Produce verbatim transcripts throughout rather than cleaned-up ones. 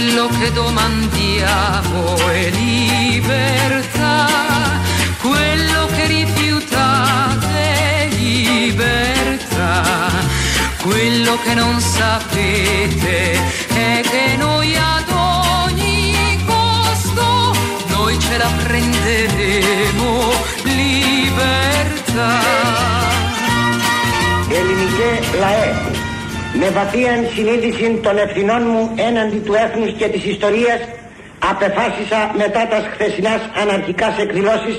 quello che domandiamo è libertà, quello che rifiutate è libertà, quello che non sapete è che noi ad ogni costo noi ce la prenderemo libertà. Ελληνικέ λαέ, με βαθίαν συνείδηση των ευθυνών μου έναντι του έθνους και της ιστορίας, απεφάσισα μετά τα χθεσινάς αναρχικάς εκδηλώσεις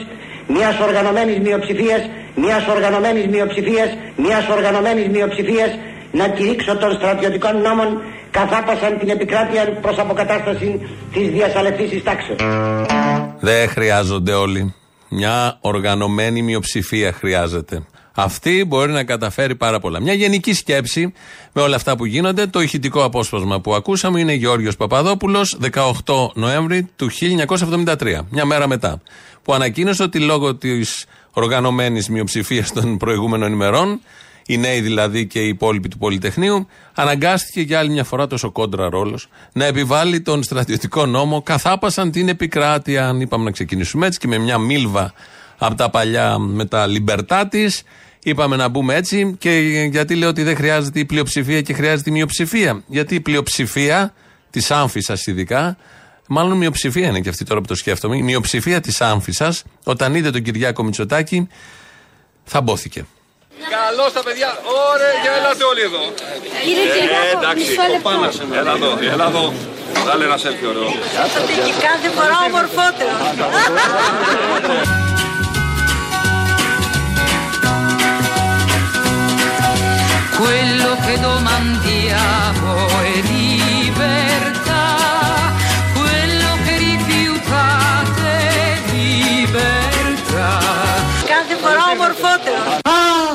μιας οργανωμένης μειοψηφίας, μιας οργανωμένης μειοψηφίας, μιας οργανωμένης μειοψηφίας να κηρύξω των στρατιωτικών νόμων καθάπασαν την επικράτεια προς αποκατάσταση της διασαλευτής τάξης. Δεν χρειάζονται όλοι. Μια οργανωμένη μειοψηφία χρειάζεται. Αυτή μπορεί να καταφέρει πάρα πολλά. Μια γενική σκέψη με όλα αυτά που γίνονται. Το ηχητικό απόσπασμα που ακούσαμε είναι Γεώργιος Παπαδόπουλος, δεκαοκτώ Νοέμβρη του χίλια εννιακόσια εβδομήντα τρία, μια μέρα μετά, που ανακοίνωσε ότι λόγω της οργανωμένης μειοψηφίας των προηγούμενων ημερών, οι νέοι δηλαδή και οι υπόλοιποι του Πολυτεχνείου, αναγκάστηκε για άλλη μια φορά, τόσο κόντρα ρόλος, να επιβάλλει τον στρατιωτικό νόμο. Καθάπασαν την επικράτεια. Αν είπαμε να ξεκινήσουμε έτσι και με μια μίλβα από τα παλιά με τα λιμπερτά της, είπαμε να μπούμε έτσι. Και γιατί λέω ότι δεν χρειάζεται η πλειοψηφία και χρειάζεται η μειοψηφία? Γιατί η πλειοψηφία της άμφισσας, ειδικά, μάλλον μειοψηφία είναι και αυτή τώρα που το σκέφτομαι, η μειοψηφία της άμφισσας, όταν είδε τον Κυριάκο Μητσοτάκη, θαμπόθηκε. Καλώς τα παιδιά, ωραία, για έλατε όλοι εδώ. Ε, εντάξει, κοπάνα σε μένα. Έλα εδώ, έλα εδώ. Βάλε ένα σέλφι ωραίο. Στρατηγικά δεν φορά ομορφότερο. Quello che domandiamo è libertà, quello che rifiutate è libertà. Κάθε φορά ομορφότερα. Αχ,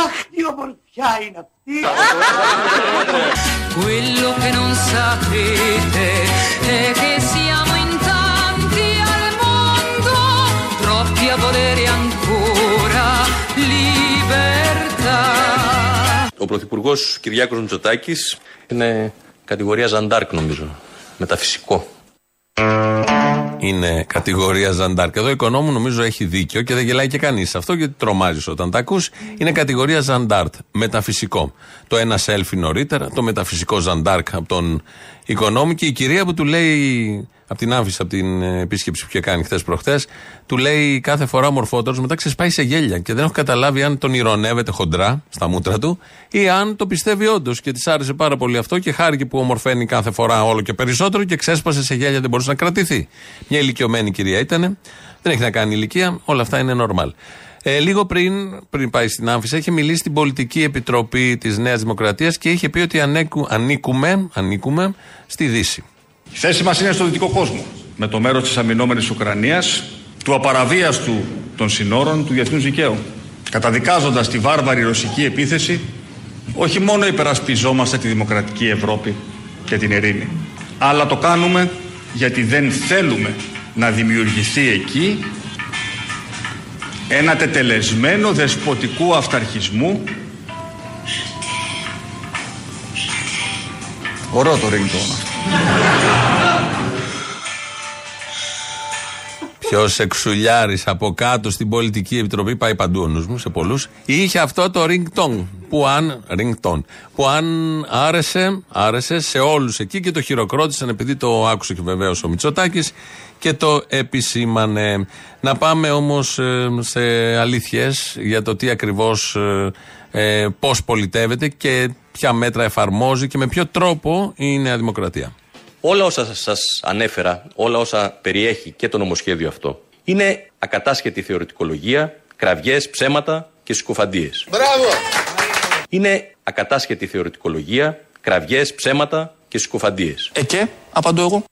αχ, τι ομορφιά είναι αυτή. Quello che non sapete è che siamo in tanti al mondo, troppi a volere ancora libertà. Ο Πρωθυπουργός Κυριάκος Μητσοτάκης είναι κατηγορία Ζαντάρκ, νομίζω. Μεταφυσικό. Είναι κατηγορία Ζαντάρκ. Εδώ ο Οικονόμου νομίζω έχει δίκιο και δεν γελάει και κανείς αυτό, γιατί τρομάζεις όταν τα ακούς. Είναι κατηγορία Ζαντάρκ. Μεταφυσικό. Το ένα σέλφι νωρίτερα, το μεταφυσικό Ζαντάρκ από τον Οικονόμου, και η κυρία που του λέει, από την Άμφισσα, από την επίσκεψη που είχε κάνει χθες προχθές, του λέει κάθε φορά μορφότερος, μετά ξεσπάει σε γέλια και δεν έχω καταλάβει αν τον ηρωνεύεται χοντρά στα μούτρα του ή αν το πιστεύει όντως, και της άρεσε πάρα πολύ αυτό και χάρηκε που ομορφαίνει κάθε φορά όλο και περισσότερο και ξέσπασε σε γέλια, δεν μπορούσε να κρατηθεί. Μια ηλικιωμένη κυρία ήταν, δεν έχει να κάνει ηλικία, όλα αυτά είναι normal. Ε, λίγο πριν, πριν πάει στην Άμφισσα, είχε μιλήσει στην Πολιτική Επιτροπή της Νέας Δημοκρατίας και είχε πει ότι ανέκου, ανήκουμε, ανήκουμε στη Δύση. Η θέση μας είναι στο δυτικό κόσμο, με το μέρος της αμεινόμενης Ουκρανίας, του απαραβίαστου των συνόρων του διεθνούς δικαίου. Καταδικάζοντας τη βάρβαρη ρωσική επίθεση, όχι μόνο υπερασπιζόμαστε τη δημοκρατική Ευρώπη και την ειρήνη, αλλά το κάνουμε γιατί δεν θέλουμε να δημιουργηθεί εκεί ένα τετελεσμένο δεσποτικού αυταρχισμού. Ωραίο το ringtone αυτό. Ποιος εξουλιάρης από κάτω στην Πολιτική Επιτροπή, πάει παντού ο νους μου σε πολλούς, είχε αυτό το ringtone που αν, ringtone, που αν άρεσε, άρεσε σε όλους εκεί και το χειροκρότησαν, επειδή το άκουσε και βεβαίως ο Μητσοτάκης και το επισήμανε. Να πάμε όμως σε αλήθειες για το τι ακριβώς, ε, πώς πολιτεύεται και ποια μέτρα εφαρμόζει και με ποιο τρόπο η Νέα Δημοκρατία. Όλα όσα σας ανέφερα, όλα όσα περιέχει και το νομοσχέδιο αυτό, είναι ακατάσχετη θεωρητικολογία, κραυγές, ψέματα και συκοφαντίες. Μπράβο! Είναι ακατάσχετη θεωρητικολογία, κραυγές, ψέματα και συκοφαντίες. Ε, και, απαντώ εγώ.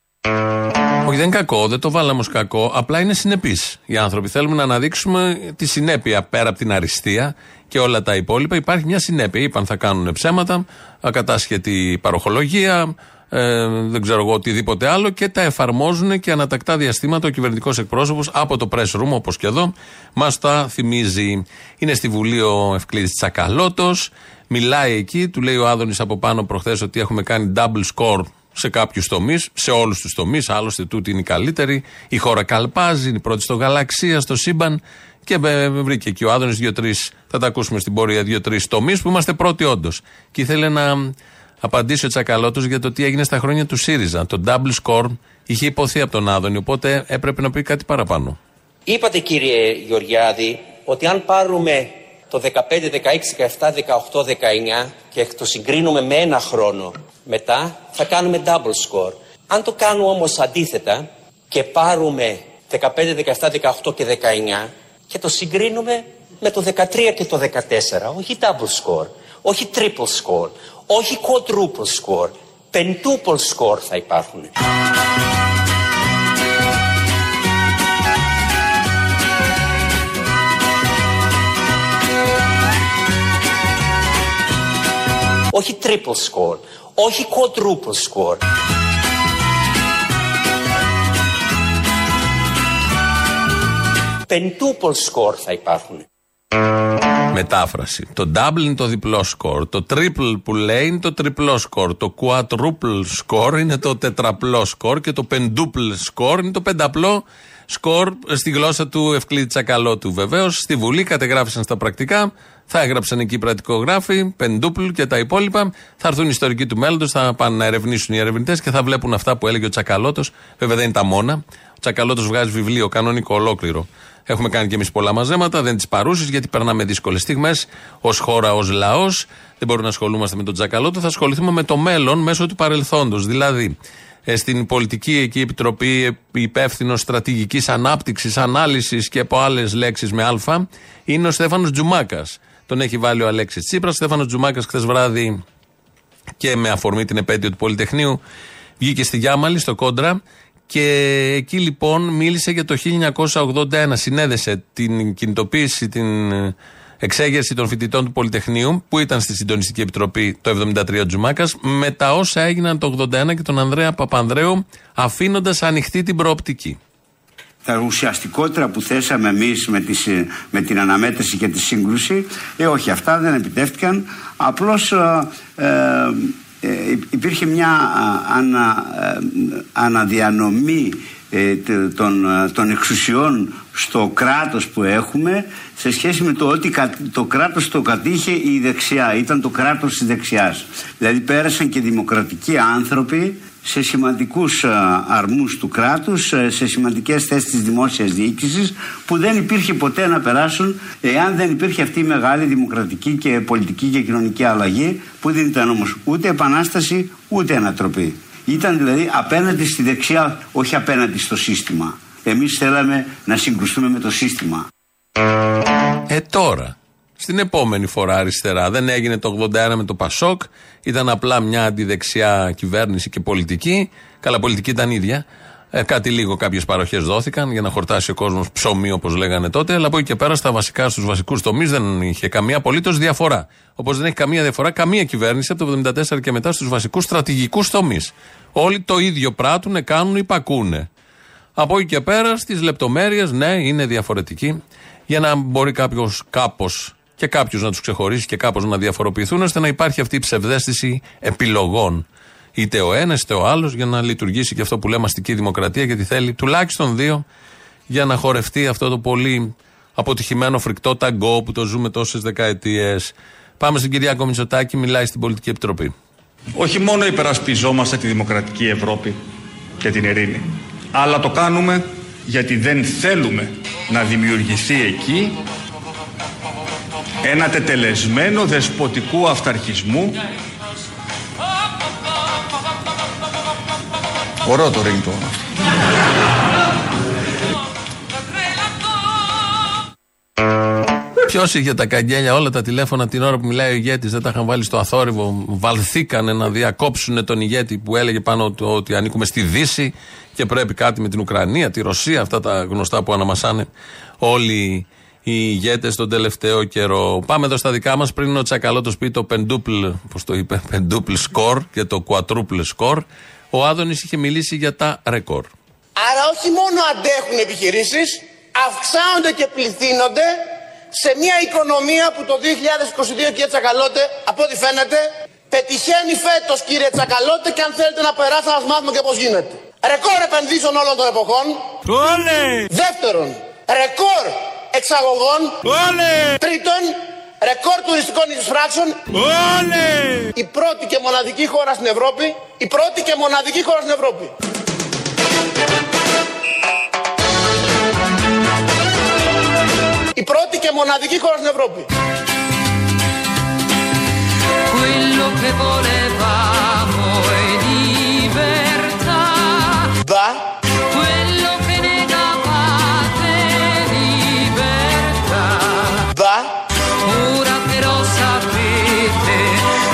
Όχι, δεν είναι κακό, δεν το βάλαμε ως κακό, απλά είναι συνεπείς οι άνθρωποι. Θέλουμε να αναδείξουμε τη συνέπεια πέρα από την αριστεία και όλα τα υπόλοιπα. Υπάρχει μια συνέπεια. Είπαν θα κάνουν ψέματα, ακατάσχετη παροχολογία, ε, δεν ξέρω εγώ οτιδήποτε άλλο, και τα εφαρμόζουν και ανατακτά διαστήματα ο κυβερνητικός εκπρόσωπος από το press room, όπως και εδώ, μας τα θυμίζει. Είναι στη Βουλή ο Ευκλείδης Τσακαλώτος, μιλάει εκεί, του λέει ο Άδωνης από πάνω προχθές ότι έχουμε κάνει double score σε κάποιους τομείς, σε όλους τους τομείς, άλλωστε τούτη είναι η καλύτερη, η χώρα καλπάζει, είναι η πρώτη στο γαλαξία, στο σύμπαν και βρήκε και ο Άδωνης δύο-τρεις, θα τα ακούσουμε στην πορεία, δύο-τρεις τομείς που είμαστε πρώτοι όντως. Και ήθελε να απαντήσει ο Τσακαλώτος για το τι έγινε στα χρόνια του ΣΥΡΙΖΑ. Το double score είχε υποθεί από τον Άδωνη, οπότε έπρεπε να πει κάτι παραπάνω. Είπατε κύριε Γεωργιάδη ότι αν πάρουμε το δεκαπέντε, δεκαέξι, δεκαεπτά, δεκαοκτώ, δεκαεννιά και το συγκρίνουμε με ένα χρόνο μετά θα κάνουμε double score. Αν το κάνουμε όμως αντίθετα και πάρουμε δεκαπέντε, δεκαεπτά, δεκαοκτώ και δεκαεννιά και το συγκρίνουμε με το δεκατρία και το δεκατέσσερα, όχι double score, όχι triple score, όχι quadruple score, pentuple score θα υπάρχουν. Όχι triple score, όχι quadruple score. Pentuple score θα υπάρχουν. Μετάφραση. Το double είναι το διπλό score. Το triple που λέει είναι το τριπλό score. Το quadruple score είναι το τετραπλό score. Και το pentuple score είναι το πενταπλό score. Στη γλώσσα του Ευκλείδη Τσακαλώτου βεβαίως. Στη Βουλή κατεγράφησαν στα πρακτικά. Θα έγραψαν εκεί πρακτικογράφοι, πεντούπλου και τα υπόλοιπα. Θα έρθουν οι ιστορικοί του μέλλοντος, θα πάνε να ερευνήσουν οι ερευνητές και θα βλέπουν αυτά που έλεγε ο Τσακαλώτος. Βέβαια δεν είναι τα μόνα. Ο Τσακαλώτος βγάζει βιβλίο κανονικό ολόκληρο. Έχουμε κάνει και εμείς πολλά μαζέματα, δεν τις παρούσεις γιατί περνάμε δύσκολες στιγμές ως χώρα, ως λαός. Δεν μπορούμε να ασχολούμαστε με τον Τσακαλώτο. Θα ασχοληθούμε με το μέλλον μέσω του παρελθόντος. Δηλαδή, στην πολιτική εκεί επιτροπή υπεύθυνος στρατηγικής ανάπτυξης, ανάλυσης και από άλλες λέξεις με α, είναι ο Στέφανος Τζουμάκας. Τον έχει βάλει ο Αλέξης Τσίπρας. Στέφανος Τζουμάκας χθες βράδυ και με αφορμή την επέτειο του Πολυτεχνείου βγήκε στη Γιάμαλη, στο Κόντρα και εκεί λοιπόν μίλησε για το χίλια εννιακόσια ογδόντα ένα. Συνέδεσε την κινητοποίηση, την εξέγερση των φοιτητών του Πολυτεχνείου που ήταν στη Συντονιστική Επιτροπή το εβδομήντα τρία Τζουμάκας με τα όσα έγιναν το ογδόντα ένα και τον Ανδρέα Παπανδρέου αφήνοντας ανοιχτή την προοπτική. Τα ουσιαστικότερα που θέσαμε εμείς με, τις, με την αναμέτρηση και τη σύγκρουση, ε, όχι αυτά δεν επιτεύχθηκαν, απλώς ε, ε, υπήρχε μια ανα, ε, αναδιανομή ε, των, των εξουσιών στο κράτος που έχουμε σε σχέση με το ότι κα, το κράτος το κατήχε η δεξιά, ήταν το κράτος της δεξιάς. Δηλαδή πέρασαν και δημοκρατικοί άνθρωποι σε σημαντικούς αρμούς του κράτους, σε σημαντικές θέσεις της δημόσιας διοίκησης που δεν υπήρχε ποτέ να περάσουν εάν δεν υπήρχε αυτή η μεγάλη δημοκρατική και πολιτική και κοινωνική αλλαγή που δεν ήταν όμως ούτε επανάσταση ούτε ανατροπή. Ήταν δηλαδή απέναντι στη δεξιά, όχι απέναντι στο σύστημα. Εμείς θέλαμε να συγκρουστούμε με το σύστημα. Ε τώρα... Στην επόμενη φορά αριστερά. Δεν έγινε το ογδόντα ένα με το Πασόκ. Ήταν απλά μια αντιδεξιά κυβέρνηση και πολιτική. Καλά, πολιτική ήταν ίδια. Ε, κάτι λίγο, κάποιες παροχές δόθηκαν για να χορτάσει ο κόσμος ψωμί, όπως λέγανε τότε. Αλλά από εκεί και πέρα, στα βασικά, στους βασικούς τομείς δεν είχε καμία απολύτως διαφορά. Όπως δεν έχει καμία διαφορά καμία κυβέρνηση από το εβδομήντα τέσσερα και μετά στους βασικούς στρατηγικούς τομείς. Όλοι το ίδιο πράττουν, κάνουν, υπακούνε. Από εκεί και πέρα, στις λεπτομέρειες, ναι, είναι διαφορετική. Για να μπορεί κάποιος κάπως. Και κάποιους να τους ξεχωρίσει και κάπως να διαφοροποιηθούν, ώστε να υπάρχει αυτή η ψευδαίσθηση επιλογών. Είτε ο ένας είτε ο άλλος, για να λειτουργήσει και αυτό που λέμε αστική δημοκρατία, γιατί θέλει τουλάχιστον δύο για να χορευτεί αυτό το πολύ αποτυχημένο φρικτό ταγκό που το ζούμε τόσες δεκαετίες. Πάμε στην Κυριάκο Μητσοτάκη, μιλάει στην Πολιτική Επιτροπή. Όχι μόνο υπερασπιζόμαστε τη δημοκρατική Ευρώπη και την ειρήνη, αλλά το κάνουμε γιατί δεν θέλουμε να δημιουργηθεί εκεί ένα τετελεσμένο δεσποτικού αυταρχισμού. Ωραίο το ρίγκ. Ποιος είχε τα καγγέλια όλα τα τηλέφωνα την ώρα που μιλάει ο ηγέτης, δεν τα είχαν βάλει στο αθόρυβο, βαλθήκανε να διακόψουν τον ηγέτη που έλεγε πάνω του ότι ανήκουμε στη Δύση και πρέπει κάτι με την Ουκρανία, τη Ρωσία, αυτά τα γνωστά που αναμασάνε όλοι οι ηγέτες τον τελευταίο καιρό. Πάμε εδώ στα δικά μας. Πριν ο Τσακαλώτος πει το pentuple, πώς το είπε, pentuple score και το quadruple score, ο Άδωνης είχε μιλήσει για τα ρεκόρ. Άρα όχι μόνο αντέχουν επιχειρήσεις, αυξάνονται και πληθύνονται σε μια οικονομία που το δύο χιλιάδες είκοσι δύο, κύριε Τσακαλώτε, από ό,τι φαίνεται, Πετυχαίνει φέτος, κύριε Τσακαλώτε, και αν θέλετε να περάσει, να μάθουμε και πώς γίνεται. Ρεκόρ επενδύσεων όλων των εποχών. Όλε! Δεύτερον, ρεκόρ εξαγωγών. Όλε! Τρίτον, ρεκόρ τουριστικών εισπράξεων. Όλε! Η πρώτη και μοναδική χώρα στην Ευρώπη. Η πρώτη και μοναδική χώρα στην Ευρώπη. Η πρώτη και μοναδική χώρα στην Ευρώπη. Quello che volevamo è libertà. Da. Quello che ne davate libertà. Da. Ora però sapete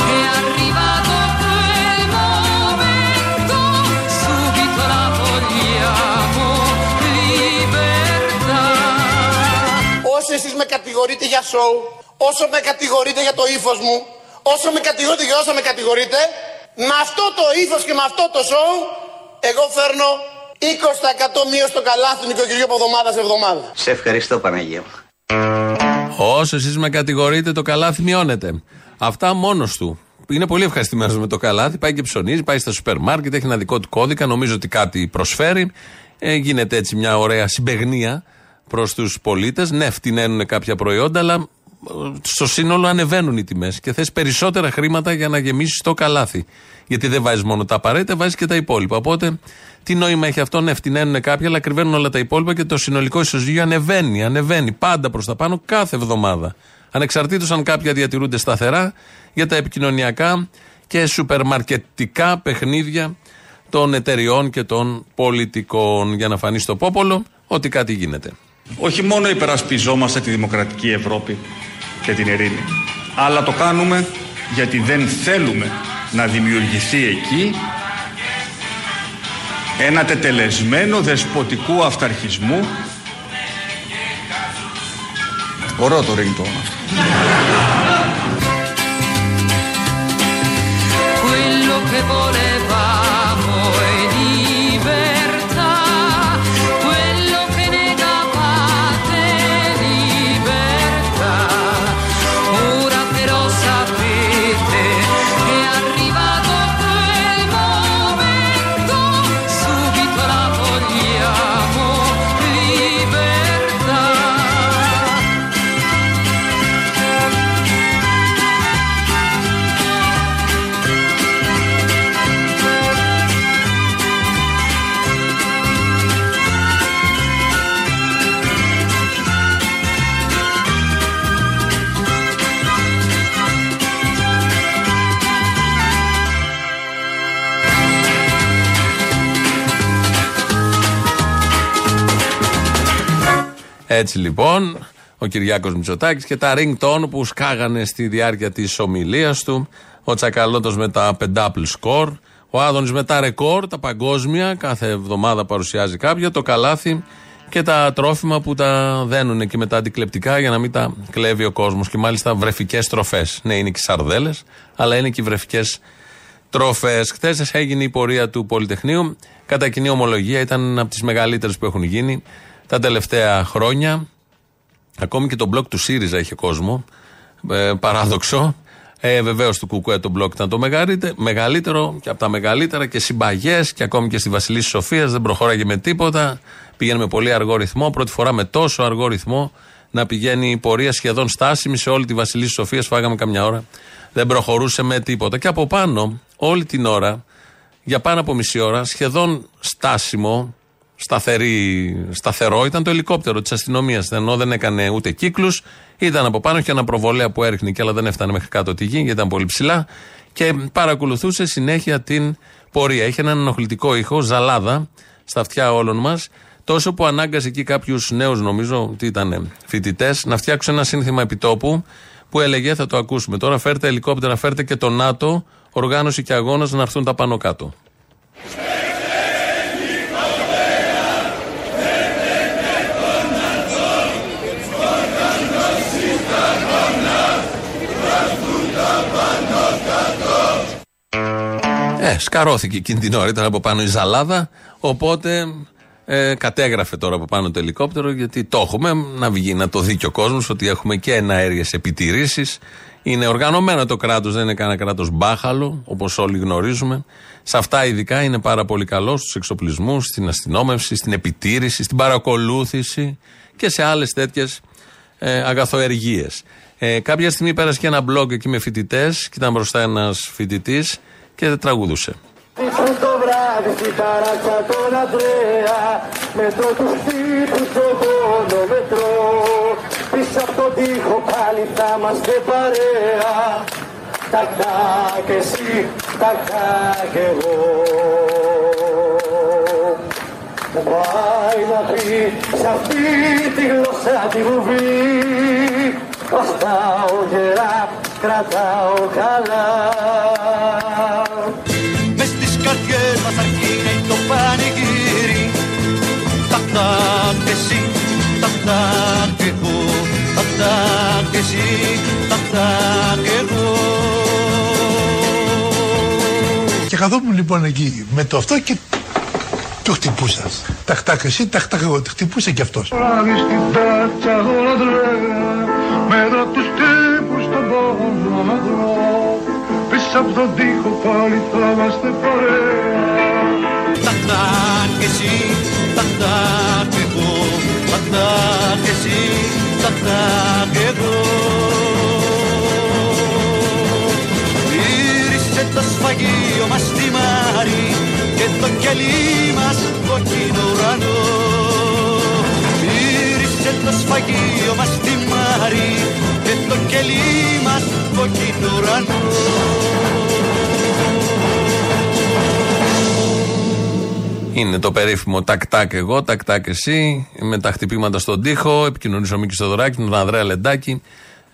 che è arrivato quel momento. Subito la vogliamo libertà. Όσο εσείς με κατηγορείτε για show, όσο με κατηγορείτε για το ύφος μου, όσο με κατηγορείτε και όσο με κατηγορείτε, με αυτό το ύφος και με αυτό το σοου, εγώ φέρνω είκοσι τοις εκατό μείωση στο καλάθι του νοικοκυριού από εβδομάδα σε εβδομάδα. Σε ευχαριστώ, Παναγία μου. Όσο εσείς με κατηγορείτε, το καλάθι μειώνεται. Αυτά μόνος του. Είναι πολύ ευχαριστημένος με το καλάθι. Πάει και ψωνίζει, πάει στα σούπερ μάρκετ, έχει ένα δικό του κώδικα. Νομίζω ότι κάτι προσφέρει. Ε, γίνεται έτσι μια ωραία συμπαιγνία προς τους πολίτες. Ναι, φτηναίνουν κάποια προϊόντα, αλλά στο σύνολο ανεβαίνουν οι τιμές και θες περισσότερα χρήματα για να γεμίσεις το καλάθι. Γιατί δεν βάζεις μόνο τα απαραίτητα, βάζεις και τα υπόλοιπα. Οπότε, τι νόημα έχει αυτό να ευθυναίνουν κάποιοι, αλλά κρυβαίνουν όλα τα υπόλοιπα και το συνολικό ισοζύγιο ανεβαίνει, ανεβαίνει πάντα προς τα πάνω κάθε εβδομάδα. Ανεξαρτήτως αν κάποια διατηρούνται σταθερά για τα επικοινωνιακά και σούπερμαρκετικά παιχνίδια των εταιριών και των πολιτικών. Για να φανεί στο πόπολο ότι κάτι γίνεται. Όχι μόνο υπερασπιζόμαστε τη δημοκρατική Ευρώπη και την ειρήνη, αλλά το κάνουμε γιατί δεν θέλουμε να δημιουργηθεί εκεί ένα τετελεσμένο δεσποτικού αυταρχισμού. Ωραίο το ringtone αυτό. Έτσι λοιπόν, ο Κυριάκος Μητσοτάκης και τα ringtone που σκάγανε στη διάρκεια της ομιλίας του, ο Τσακαλώτος με τα πεντάπλ σκορ, ο Άδωνης με τα ρεκόρ, τα παγκόσμια, κάθε εβδομάδα παρουσιάζει κάποια, το καλάθι και τα τρόφιμα που τα δένουν και με τα αντικλεπτικά για να μην τα κλέβει ο κόσμος, και μάλιστα βρεφικές τροφές. Ναι, είναι και οι σαρδέλες, αλλά είναι και οι βρεφικές τροφές. Χθες έγινε η πορεία του Πολυτεχνείου, κατά κοινή ομολογία ήταν από τις μεγαλύτερες που έχουν γίνει τα τελευταία χρόνια. Ακόμη και το μπλοκ του ΣΥΡΙΖΑ είχε κόσμο. Ε, παράδοξο. Ε, βεβαίως του ΚΚΕ το μπλοκ ήταν το μεγαλύτερο και από τα μεγαλύτερα, και συμπαγές και ακόμη και στη Βασιλίσσης Σοφίας δεν προχώραγε με τίποτα. Πήγαινε με πολύ αργό ρυθμό. Πρώτη φορά με τόσο αργό ρυθμό να πηγαίνει η πορεία σχεδόν στάσιμη σε όλη τη Βασιλίσσης Σοφίας. Φάγαμε καμιά ώρα. Δεν προχωρούσε με τίποτα. Και από πάνω όλη την ώρα, για πάνω από μισή ώρα, σχεδόν στάσιμο. Σταθερή, σταθερό ήταν το ελικόπτερο της αστυνομίας, ενώ δεν έκανε ούτε κύκλους, ήταν από πάνω και ένα προβολέα που έριχνε και αλλά δεν έφτανε μέχρι κάτω τη γη γιατί ήταν πολύ ψηλά, και παρακολουθούσε συνέχεια την πορεία. Είχε έναν ενοχλητικό ήχο, ζαλάδα στα αυτιά όλων μας, τόσο που ανάγκασε εκεί κάποιους νέους, νομίζω ότι ήταν φοιτητές, να φτιάξουν ένα σύνθημα επιτόπου που έλεγε, θα το ακούσουμε τώρα, φέρτε ελικόπτερα, φέρτε και το ΝΑΤΟ, οργάνωση και αγώνας, να έρθουν τα πάνω κάτω. Ε, σκαρώθηκε εκείνη την ώρα, ήταν από πάνω η ζαλάδα, οπότε ε, κατέγραφε τώρα από πάνω το ελικόπτερο, γιατί το έχουμε, να βγει να το δει και ο κόσμος ότι έχουμε και εναέριες επιτηρήσεις Είναι οργανωμένο το κράτος, δεν είναι κανένα κράτος μπάχαλο, όπως όλοι γνωρίζουμε. Σε αυτά ειδικά είναι πάρα πολύ καλό, στους εξοπλισμούς, στην αστυνόμευση, στην επιτήρηση, στην παρακολούθηση και σε άλλες τέτοιες ε, αγαθοεργίες. Ε, κάποια στιγμή πέρασε και ένα blog εκεί με φοιτητές και ήταν μπροστά ένας φοιτητής και τραγουδούσε. Πίσω από τον τοίχο πάλι θα είμαστε παρέα. Τακτά και εσύ, τακτά και εγώ. Μου πάει να πει σε αυτή τη γλώσσα τη βουβή. Βαστάω γερά, κρατάω καλά. Μες στις καρδιές μας αρχίζει το πανηγύρι. Τακτά και εσύ, τακτά και εγώ. Τακτά και εσύ, τακτά και εγώ. Και καθόμουν λοιπόν εκεί με το αυτό και του χτυπούσα. Τακτά και εσύ, τακτά και εγώ. Του χτυπούσε κι αυτός. Λάβεις την τάτια γολαντρέα. Μέτρα τους τύπους στον πόνο να δω. Πίσω από τον τοίχο πάλι θα είμαστε παρέα. Τακτά και εσύ, τακτά και εγώ. Τακτά και εσύ. Γύρισε το σφαγείο μας στη Μάρη και το κελί μας κόκκινο ουρανό. Γύρισε το σφαγείο μας στη Μάρη και το κελί μας κόκκινο ουρανό. Είναι το περίφημο τακτάκ εγώ, τακτάκ εσύ, με τα χτυπήματα στον τοίχο, επικοινωνήσω ο Μίκης Θεοδωράκη, τον Ανδρέα Λεντάκη,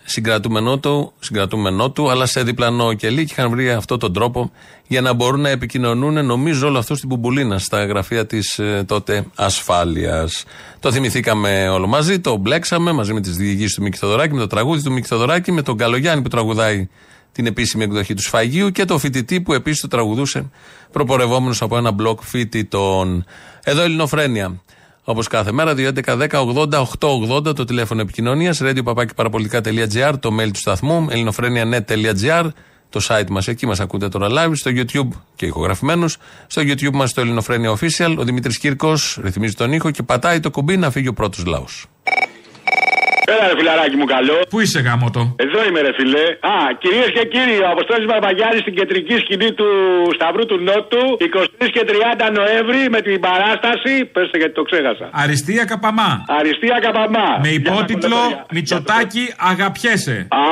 συγκρατούμενό του, συγκρατούμενό του, αλλά σε διπλανό κελί και είχαν βρει αυτόν τον τρόπο για να μπορούν να επικοινωνούν, νομίζω, όλο αυτό στην Πουμπουλίνα, στα γραφεία της ε, τότε ασφάλειας. Το θυμηθήκαμε όλο μαζί, το μπλέξαμε μαζί με τις διηγήσεις του Μίκη Θεοδωράκη, με το τραγούδι του Μίκη Θεοδωράκη, με τον Καλογιάννη που τραγουδάει την επίσημη εκδοχή του σφαγίου και το φοιτητή που επίσης το τραγουδούσε προπορευόμενος από ένα μπλοκ φοιτητών. Εδώ Ελληνοφρένεια. Όπως κάθε μέρα, δύο έντεκα δέκα ογδόντα οκτακόσια ογδόντα το τηλέφωνο επικοινωνίας, radio παπάκι παραπολιτικά τελεία τζι άρ, το mail του σταθμού, ελληνοφρένεια τελεία net τελεία τζι άρ, το site μας, εκεί μας ακούτε τώρα live, στο YouTube και ηχογραφημένους, στο YouTube μας το Ελληνοφρένεια Official, ο Δημήτρης Κύρκος ρυθμίζει τον ήχο και πατάει το κουμπί να φύγει ο πρώτος λαός. Έλα ρε φιλαράκι μου καλό. Πού είσαι γάμοτο? Εδώ είμαι ρε φιλέ. Α, κυρίες και κύριοι, ο Αποστόλης Παπαγιάρη στην κεντρική σκηνή του Σταυρού του Νότου, εικοστή και τριάντα Νοέμβρη με την παράσταση, πέστε γιατί το ξέχασα. Αριστεία Καπαμά. Αριστεία Καπαμά. Με υπότιτλο Μητσοτάκη αγαπιέσαι. Α,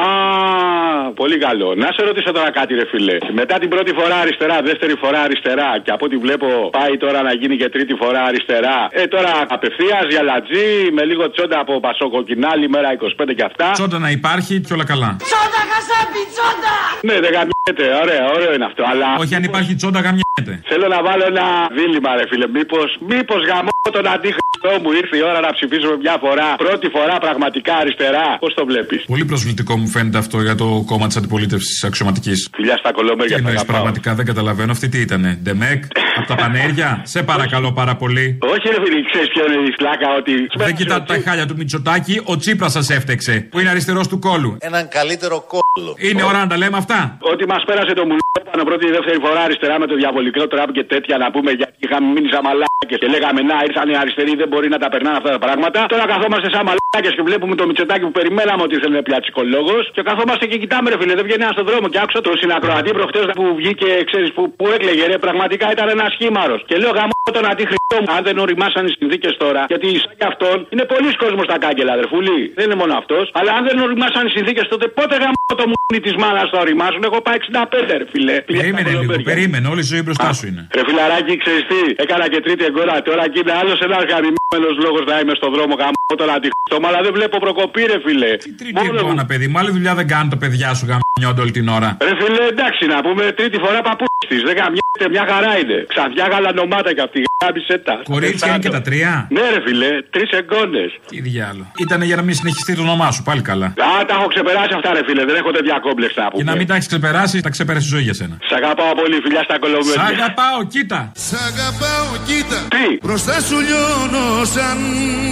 πολύ καλό. Να σε ρωτήσω τώρα κάτι ρε φιλέ. Μετά την πρώτη φορά αριστερά, δεύτερη φορά αριστερά και από ό,τι βλέπω πάει τώρα να γίνει και τρίτη φορά αριστερά. Ε, τώρα απευθείας για λατζή με λίγο τσόντα από πασοκοκινάλι. Μέρα είκοσι πέντε και αυτά. Τσόντα να υπάρχει και όλα καλά. Τσόντα χασάπι, τσόντα! Ναι, δεν γαμιέται, ωραίο, ωραίο είναι αυτό, αλλά. Όχι, αν υπάρχει τσόντα, γαμιέται. Θέλω να βάλω ένα δίλημμα, ρε φίλε. Μήπως, μήπως γαμώ τον αντίχρηστο μου, ήρθε η ώρα να ψηφίσουμε μια φορά. Πρώτη φορά πραγματικά αριστερά. Πώς το βλέπεις? Πολύ προσβλητικό μου φαίνεται αυτό για το κόμμα της αντιπολίτευσης αξιωματικής. Φιλιά στα κολόμερια και εννοείς πραγματικά, δεν καταλαβαίνω αυτή τι ήτανε. Ντεμεκ, από τα πανέρια, σε παρακαλώ πάρα πολύ. Όχι, ρε φίλε, ξέρεις ποιο είναι η φλάκα ότι. Δεν κοιτάτε τα χάλια του Μητσοτάκη, ο Τσίπρας. Σας έφτεξε, που είναι αριστερός του κόλου. Έναν καλύτερο κόλλο. Είναι ώρα να τα λέμε αυτά. Ότι μας πέρασε το μουλόπανο πρώτη ή δεύτερη φορά αριστερά με το διαβολικό τραπ και τέτοια να πούμε γιατί είχαμε μείνει σαν μαλάκες και λέγαμε να ήρθαν οι αριστεροί, δεν μπορεί να τα περνάνε αυτά τα πράγματα. Τώρα καθόμαστε σαν μαλάκες και βλέπουμε το Μητσοτάκη που περιμέναμε ότι ήθελε πια ψυχολόγος και καθόμαστε και κοιτάμε ρε φίλε, δεν βγαίνει στον δρόμο και άκουσα τον συνακροατή προχτές που βγήκε, ξέρεις που, που έκλαιγε ρε, πραγματικά ήταν ένα σχήμαρος. Και λέω γαμ... τον αντίχριστο μου, αν δεν οριμάσαν οι συνθήκες τώρα, γιατί σαν κι αυτόν είναι πολλοί κόσμος στα κάγκελα, αδερφούλη. Δεν είναι μόνο αυτός, αλλά αν δεν οριμάσαν οι συνθήκες τότε πότε γαμώ το μουνί της μάνας θα οριμάσουν. Έχω πάει εξήντα πέντε, ρε φίλε. Περίμενε λίγο, περίμενε, όλη η ζωή μπροστά σου είναι. Ρε φιλαράκι, ξέρεις τι, έκανα και τρίτη εγκόρα τώρα και είναι άλλος ένας γαμημένος λόγος να είμαι στον δρόμο γαμώ τον αντίχριστο μου, αλλά δεν βλέπω προκοπή, ρε φίλε. Τι τρίτη εγκόρα, παιδί μου, άλλη δουλειά δεν κάνουν τα παιδιά σου γαμιόνται όλη την ώρα. Ρε φίλε, εντάξει να πούμε τρίτη φορά παππού. Στις δέκα μιέτε μια χαρά είναι. Ξαφιά γαλανομάτα κι αυτή γάμισε τα. Κορίτσια είναι και τα τρία. Ναι ρε φίλε, τρεις εγγόνες. Τι διάλο. Ήτανε για να μην συνεχιστεί το όνομά σου, πάλι καλά. Α, τα έχω ξεπεράσει αυτά ρε φίλε, δεν έχω τέτοια κόμπλεξα από. Και να μην τα έχεις ξεπεράσει, τα ξεπέρασε η ζωή για σένα. Σ' αγαπάω πολύ φιλιά στα κολομέρια. Σ' αγαπάω, κοίτα. Σ' αγαπάω, κοίτα. Τι. Μπροστά σου λιώνω σαν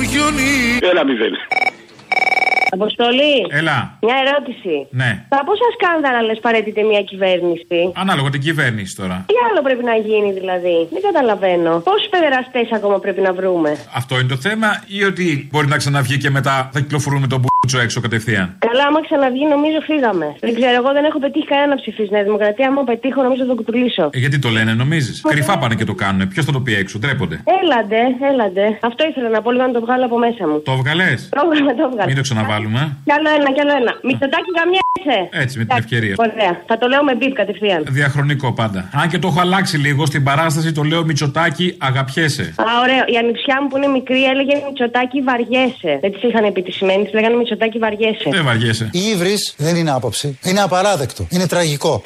χιονί. Έλα μηδέν. Αποστολή, έλα. Μια ερώτηση. Ναι. Τα πόσα σκάνδαλα λες παρέτητε μια κυβέρνηση? Ανάλογα την κυβέρνηση τώρα. Τι άλλο πρέπει να γίνει δηλαδή? Δεν καταλαβαίνω. Πόσους παιδεραστές ακόμα πρέπει να βρούμε? Αυτό είναι το θέμα, ή ότι μπορεί να ξαναβγεί και μετά θα κυκλοφορούμε τον μπούτσο έξω κατευθείαν? Καλά, άμα ξαναβγεί νομίζω φύγαμε. Δεν ξέρω, εγώ δεν έχω πετύχει κανένα ψηφί στην Δημοκρατία. Άμα πετύχω νομίζω θα το κουτουλήσω. Ε, γιατί το λένε, νομίζεις? Κρυφά πάνε και το κάνουν. Ποιος θα το πει έξω, ντρέπονται. Έλαντε, έλαντε. Αυτό ήθελα να πω, να το βγάλω από μέσα μου. Το βγαλές? Το βγάλα, το βγάλα. Μην το ξαναβάλουμε. Κι άλλο ένα, κι άλλο ένα. Μητσοτάκη γαμιέσαι. Έτσι, με την ευκαιρία. Ωραία. Θα το λέω με μπιπ κατευθείαν. Διαχρονικό πάντα. Αν και το έχω αλλάξει λίγο στην παράσταση, το λέω Μητσοτάκη αγαπιέσαι. Α, ωραίο. Η ανιψιά μου που είναι μικρή έλεγε Μητσοτάκη βαριέσαι. Δεν τη είχαν επιτυσσιμένη, τη λέγανε Μητσοτάκη βαριέσαι. Δεν βαριέσαι. Η ύβρις δεν είναι άποψη. Είναι απαράδεκτο. Είναι τραγικό.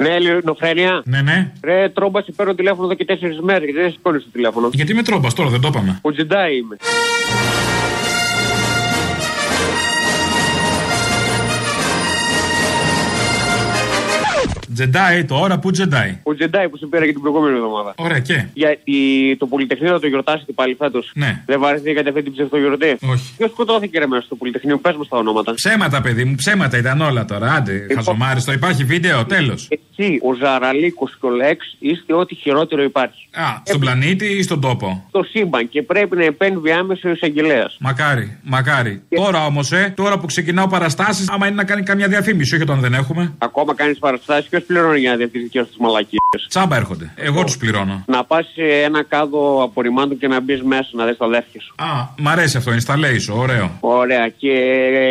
Ναι, Ελληνοφρένεια. Ναι, ναι. Ρε, τρόμπα, σε παίρνω τηλέφωνο εδώ και τέσσερις μέρες. Δεν σηκώνεις το τηλέφωνο. Γιατί με τρόμπα τώρα, δεν το είπαμε. Ο Τζεντάι είμαι. Τζεντάι, τώρα που Τζεντάι. Ο Τζεντάι που σου πήρα και την προηγούμενη εβδομάδα. Ωραία, και. Γιατί το Πολυτεχνείο θα το γιορτάσετε πάλι φέτος? Ναι. Δεν βαρεθήκατε αυτή την ψευτογιορτή? Όχι. Ποιος σκοτώθηκε ρε μέσα στο Πολυτεχνείο? Πες μας τα ονόματα. Ψέματα, παιδί μου, ψέματα ήταν όλα τώρα. Άντε, Υπό... χαζομάριστο, υπάρχει βίντεο, τέλος. Εσύ, ο Ζαραλίκος και ο Λέξ είστε ό,τι χειρότερο υπάρχει. Α, στον Επί... πλανήτη ή στον τόπο? Στο σύμπαν, και πρέπει να επέμβει άμεσα ο εισαγγελέας. Μακάρι, μακάρι. Και... Τώρα όμως, ε, τώρα που ξεκινάω παραστάσεις, άμα είναι να κάνει καμιά διαφήμιση, όχι όταν δεν έχουμε. Ακόμα κάνεις παραστάσεις? Πληρώνει για τις δικές τους μαλακίες. Τσάμπα έρχονται. Εγώ τους πληρώνω. Να πας σε ένα κάδο απορριμμάτων και να μπεις μέσα να δεις τα λεύκια σου. Α, μ' αρέσει αυτό. Installation, ωραίο. Ωραία, και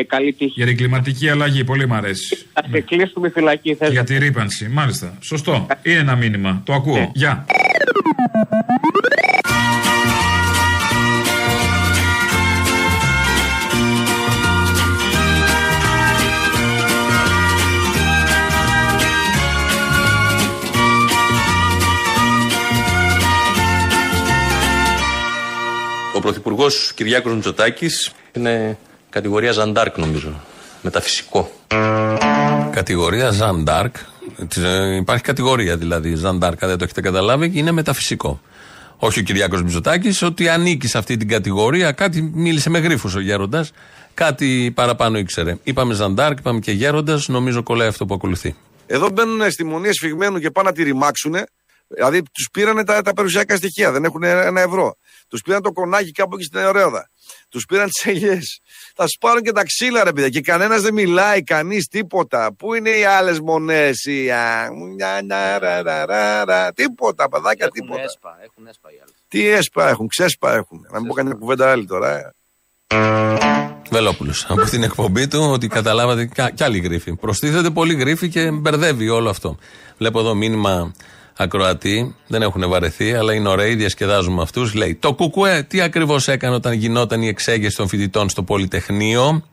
καλή τύχη. Για την κλιματική αλλαγή, πολύ μ' αρέσει. Θα σε κλείσουμε φυλακή, θες? Για τη ρήπανση, μάλιστα. Σωστό. Είναι ένα μήνυμα. Το ακούω. Γεια. Ο Πρωθυπουργός Κυριάκος Μητσοτάκης είναι κατηγορία Ζαντάρκ, νομίζω. Μεταφυσικό. Κατηγορία Ζαντάρκ. Υπάρχει κατηγορία δηλαδή. Ζαντάρκ, δεν το έχετε καταλάβει, και είναι μεταφυσικό. Όχι ο Κυριάκος Μητσοτάκης, ότι ανήκει σε αυτή την κατηγορία. Κάτι μίλησε με γρίφους ο γέροντας. Κάτι παραπάνω ήξερε. Είπαμε Ζαντάρκ, είπαμε και γέροντας. Νομίζω κολλάει αυτό που ακολουθεί. Εδώ μπαίνουν στη μονή σφιγμένου και πάνε να τη ρημάξουνε. Δηλαδή τους πήρανε τα, τα περιουσιακά στοιχεία, δεν έχουν ένα ευρώ. Τους πήραν το κονάκι κάπου εκεί στην Ωρέωδα. Τους πήραν τις ελιές. Θα σπάρουν και τα ξύλα, ρε παιδιά. Και κανένας δεν μιλάει, κανείς τίποτα. Πού είναι οι άλλες μονές, οι α... Τίποτα, παιδάκια, τίποτα. Έσπα, έχουν έσπα οι άλλες. Τι έσπα έχουν, ξέσπα έχουν. Να μην πω κανένα κουβέντα άλλη τώρα. Βελόπουλος, από την εκπομπή του, ότι καταλάβατε κι άλλη γρίφη. Προστίθεται πολύ γρίφη και μπερδεύει όλο αυτό. Βλέπω εδώ μήνυμα. Ακροατοί, δεν έχουν βαρεθεί, αλλά είναι ωραίοι, διασκεδάζουμε αυτούς. Λέει, το ΚΚΕ τι ακριβώς έκανε όταν γινόταν η εξέγερση των φοιτητών στο Πολυτεχνείο?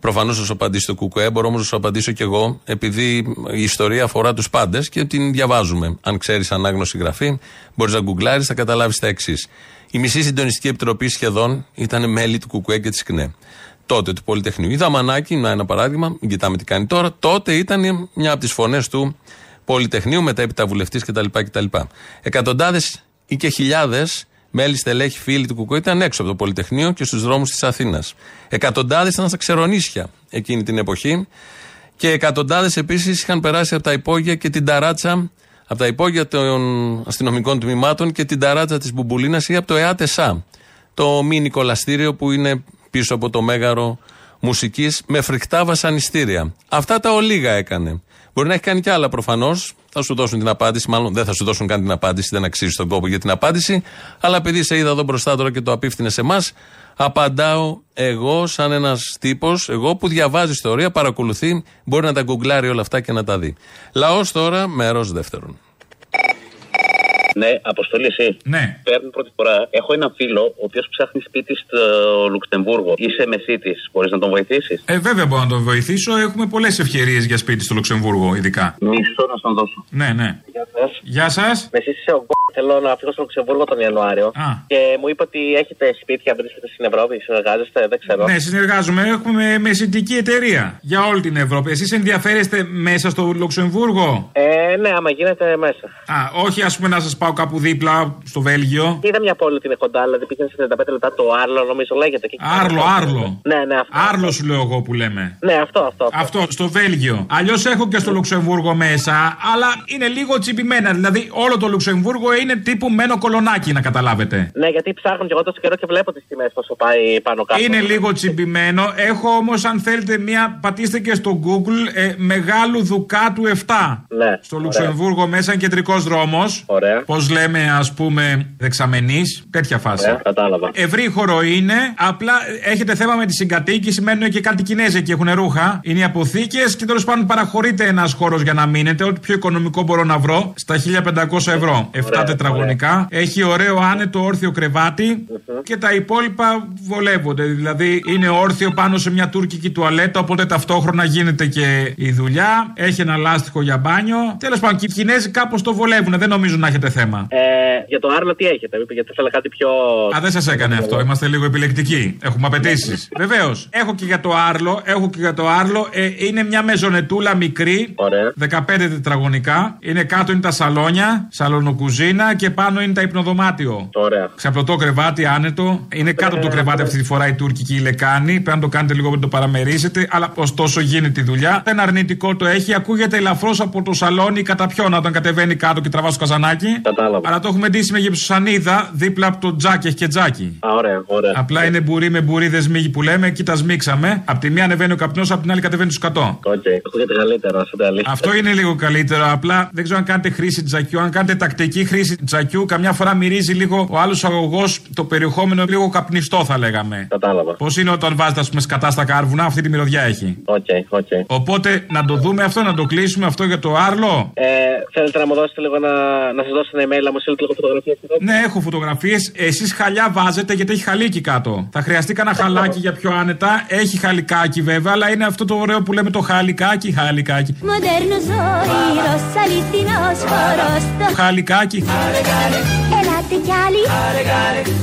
Προφανώς θα σου απαντήσει το ΚΚΕ, μπορώ όμως να σου απαντήσω κι εγώ, επειδή η ιστορία αφορά τους πάντες και την διαβάζουμε. Αν ξέρεις ανάγνωση γραφή, μπορείς να γκουγκλάρεις, θα καταλάβεις τα εξής. Η μισή συντονιστική επιτροπή σχεδόν ήταν μέλη του ΚΚΕ και της ΚΝΕ. Τότε του Πολυτεχνείου. Η Δαμανάκη, να ένα παράδειγμα, κοιτάμε τι κάνει τώρα, τότε ήταν μια από τις φωνές του Πολυτεχνείου, μετά επιταβουλευτής κτλ. κτλ. Εκατοντάδες ή και χιλιάδες μέλη, στελέχη, φίλοι του ΚΚΕ ήταν έξω από το Πολυτεχνείο και στους δρόμους της Αθήνας. Εκατοντάδες ήταν στα Ξερονίσια εκείνη την εποχή και εκατοντάδες επίσης είχαν περάσει από τα υπόγεια και την ταράτσα, από τα υπόγεια των αστυνομικών τμήματων και την ταράτσα της Μπουμπουλίνας ή από το ΕΑΤΕΣΑ, το μη Νικολαστήριο που είναι πίσω από το Μέγαρο Μουσικής, με φρικτά βασανιστήρια. Αυτά τα ολίγα έκανε. Μπορεί να έχει κάνει κι άλλα προφανώς. Θα σου δώσουν την απάντηση. Μάλλον δεν θα σου δώσουν καν την απάντηση. Δεν αξίζει τον κόπο για την απάντηση. Αλλά επειδή σε είδα εδώ μπροστά τώρα και το απίφθινε σε εμάς, απαντάω εγώ, σαν ένας τύπος, εγώ που διαβάζει ιστορία, παρακολουθεί, μπορεί να τα γκουγκλάρει όλα αυτά και να τα δει. Λαός τώρα, μέρος δεύτερον. Ναι, Αποστολή, εσύ. Ναι. Παίρνω πρώτη φορά. Έχω έναν φίλο ο οποίος ψάχνει σπίτι στο Λουξεμβούργο. Είσαι μεσίτης. Μπορείς να τον βοηθήσεις? Ε, βέβαια μπορώ να τον βοηθήσω. Έχουμε πολλές ευκαιρίες για σπίτι στο Λουξεμβούργο, ειδικά. Μισό να στον δώσω. Ναι, ναι. Για Κύρκος. Γεια σας. Με εσείς είσαι ο Γκ. Θέλω να φύγω στο Λουξεμβούργο τον Ιανουάριο. Α. Και μου είπε ότι έχετε σπίτια, βρίσκετε στην Ευρώπη, συνεργάζεστε, δεν ξέρω. Ναι, συνεργάζομαι. Έχουμε μεσητική εταιρεία για όλη την Ευρώπη. Εσείς ενδιαφέρεστε μέσα στο Λουξεμβούργο? Ε, ναι, άμα γίνεται μέσα. Α, όχι, ας πούμε να σας πάω κάπου δίπλα στο Βέλγιο. Είδα μια πόλη την κοντά, δηλαδή πήγαινε σε τριάντα πέντε λεπτά το Άρλο, νομίζω λέγεται. Άρλο, Άρλο. Ναι, ναι, αυτό. Άρλο σου λέω εγώ που λέμε. Ναι, αυτό, αυτό. Αυτό, αυτό στο Βέλγιο. Αλλιώς έχω και στο Λουξεμβούργο μέσα, αλλά είναι λίγο τσιπημένα. Δηλαδή όλο το Λουξεμβούργο είναι. Είναι τύπου μένω κολονάκι, να καταλάβετε. Ναι, γιατί ψάχνω και εγώ τόσο καιρό και βλέπω τις τιμές πόσο πάει πάνω κάτω. Είναι λίγο τσιμπημένο. Έχω όμως, αν θέλετε, μία. Πατήστε και στο Google ε, μεγάλου Δουκάτου επτά. Ναι. Στο Λουξεμβούργο. Ωραία. Μέσα κεντρικός δρόμος. Ωραία. Πώς λέμε, ας πούμε, δεξαμενής. Τέτοια φάση. Ωραία, κατάλαβα. Ευρύχωρο είναι. Απλά έχετε θέμα με τη συγκατοίκηση. Μένουν και κάτι Κινέζοι και έχουν ρούχα. Είναι οι αποθήκες και τέλος πάντων παραχωρείται ένας χώρος για να μείνετε. Ό,τι πιο οικονομικό μπορώ να βρω στα χίλια πεντακόσια ευρώ. Τραγωνικά. Έχει ωραίο άνετο όρθιο κρεβάτι uh-huh. και τα υπόλοιπα βολεύονται. Δηλαδή είναι όρθιο πάνω σε μια τουρκική τουαλέτα, οπότε ταυτόχρονα γίνεται και η δουλειά. Έχει ένα λάστιχο για μπάνιο. Τέλος πάντων, οι Κινέζοι κάπως το βολεύουν. Δεν νομίζω να έχετε θέμα. Ε, για το Άρλο τι έχετε, γιατί θέλω κάτι πιο. Α, δεν σας έκανε αυτό. Είμαστε λίγο επιλεκτικοί. Έχουμε απαιτήσεις. Βεβαίως. Έχω και για το Άρλο. Έχω και για το Άρλο. Ε, είναι μια μεζονετούλα μικρή. Ωραία. δεκαπέντε τετραγωνικά. Είναι κάτω είναι τα σαλόνια, σαλονοκουζίνα. Και πάνω είναι τα υπνοδωμάτιο. Ωραία. Ξαπλωτό κρεβάτι, άνετο. Είναι κάτω ε, το κρεβάτι ε, αυτή τη φορά η τουρκική λεκάνη. Πρέπει να το κάνετε λίγο πριν το παραμερίσετε. Αλλά ωστόσο γίνεται η δουλειά. Ένα αρνητικό το έχει. Ακούγεται ελαφρώς από το σαλόνι κατά ποιον όταν κατεβαίνει κάτω και τραβά το καζανάκι. Κατάλαβα. Αλλά το έχουμε ντύσει με γεψουσανίδα δίπλα από το τζάκι. Έχει και τζάκι. Α, ωραία, ωραία. Απλά ωραία. Είναι μπουρί με μπουρί δεσμίγι που λέμε. Εκεί τα σμίξαμε. Απ' τη μία ανεβαίνει ο καπνός, απ' την άλλη κατεβαίνει το σκατό. Okay. Αυτό είναι λίγο καλύτερο. Απλά δεν ξέρω αν κάνετε χρήση τζακιού, αν κάνετε τακτική χρήση. Τζακιού, καμιά φορά μυρίζει λίγο ο άλλος αγωγός, το περιεχόμενο λίγο καπνιστό θα λέγαμε. Κατάλαβα. Πώς είναι όταν βάζετε, ας πούμε, σκατά στα κάρβουνα, αυτή τη μυρωδιά έχει. Οκ, okay, οκ. Okay. Οπότε να το δούμε αυτό, να το κλείσουμε αυτό για το Άρλο. Ε, θέλετε να μου δώσετε λίγο να, να σας δώσω ένα email, να μου στείλετε λίγο φωτογραφίες. Ναι, έχω φωτογραφίες. Εσείς χαλιά βάζετε γιατί έχει χαλίκι κάτω. Θα χρειαστεί κανένα χαλάκι για πιο άνετα. Έχει χαλικάκι βέβαια, αλλά είναι αυτό το ωραίο που λέμε το χαλικάκι, χαλικάκι. Μοντέρνο ζωήρος, αληθινός χορός. Το χαλικάκι. Ελάτε κι άλλοι.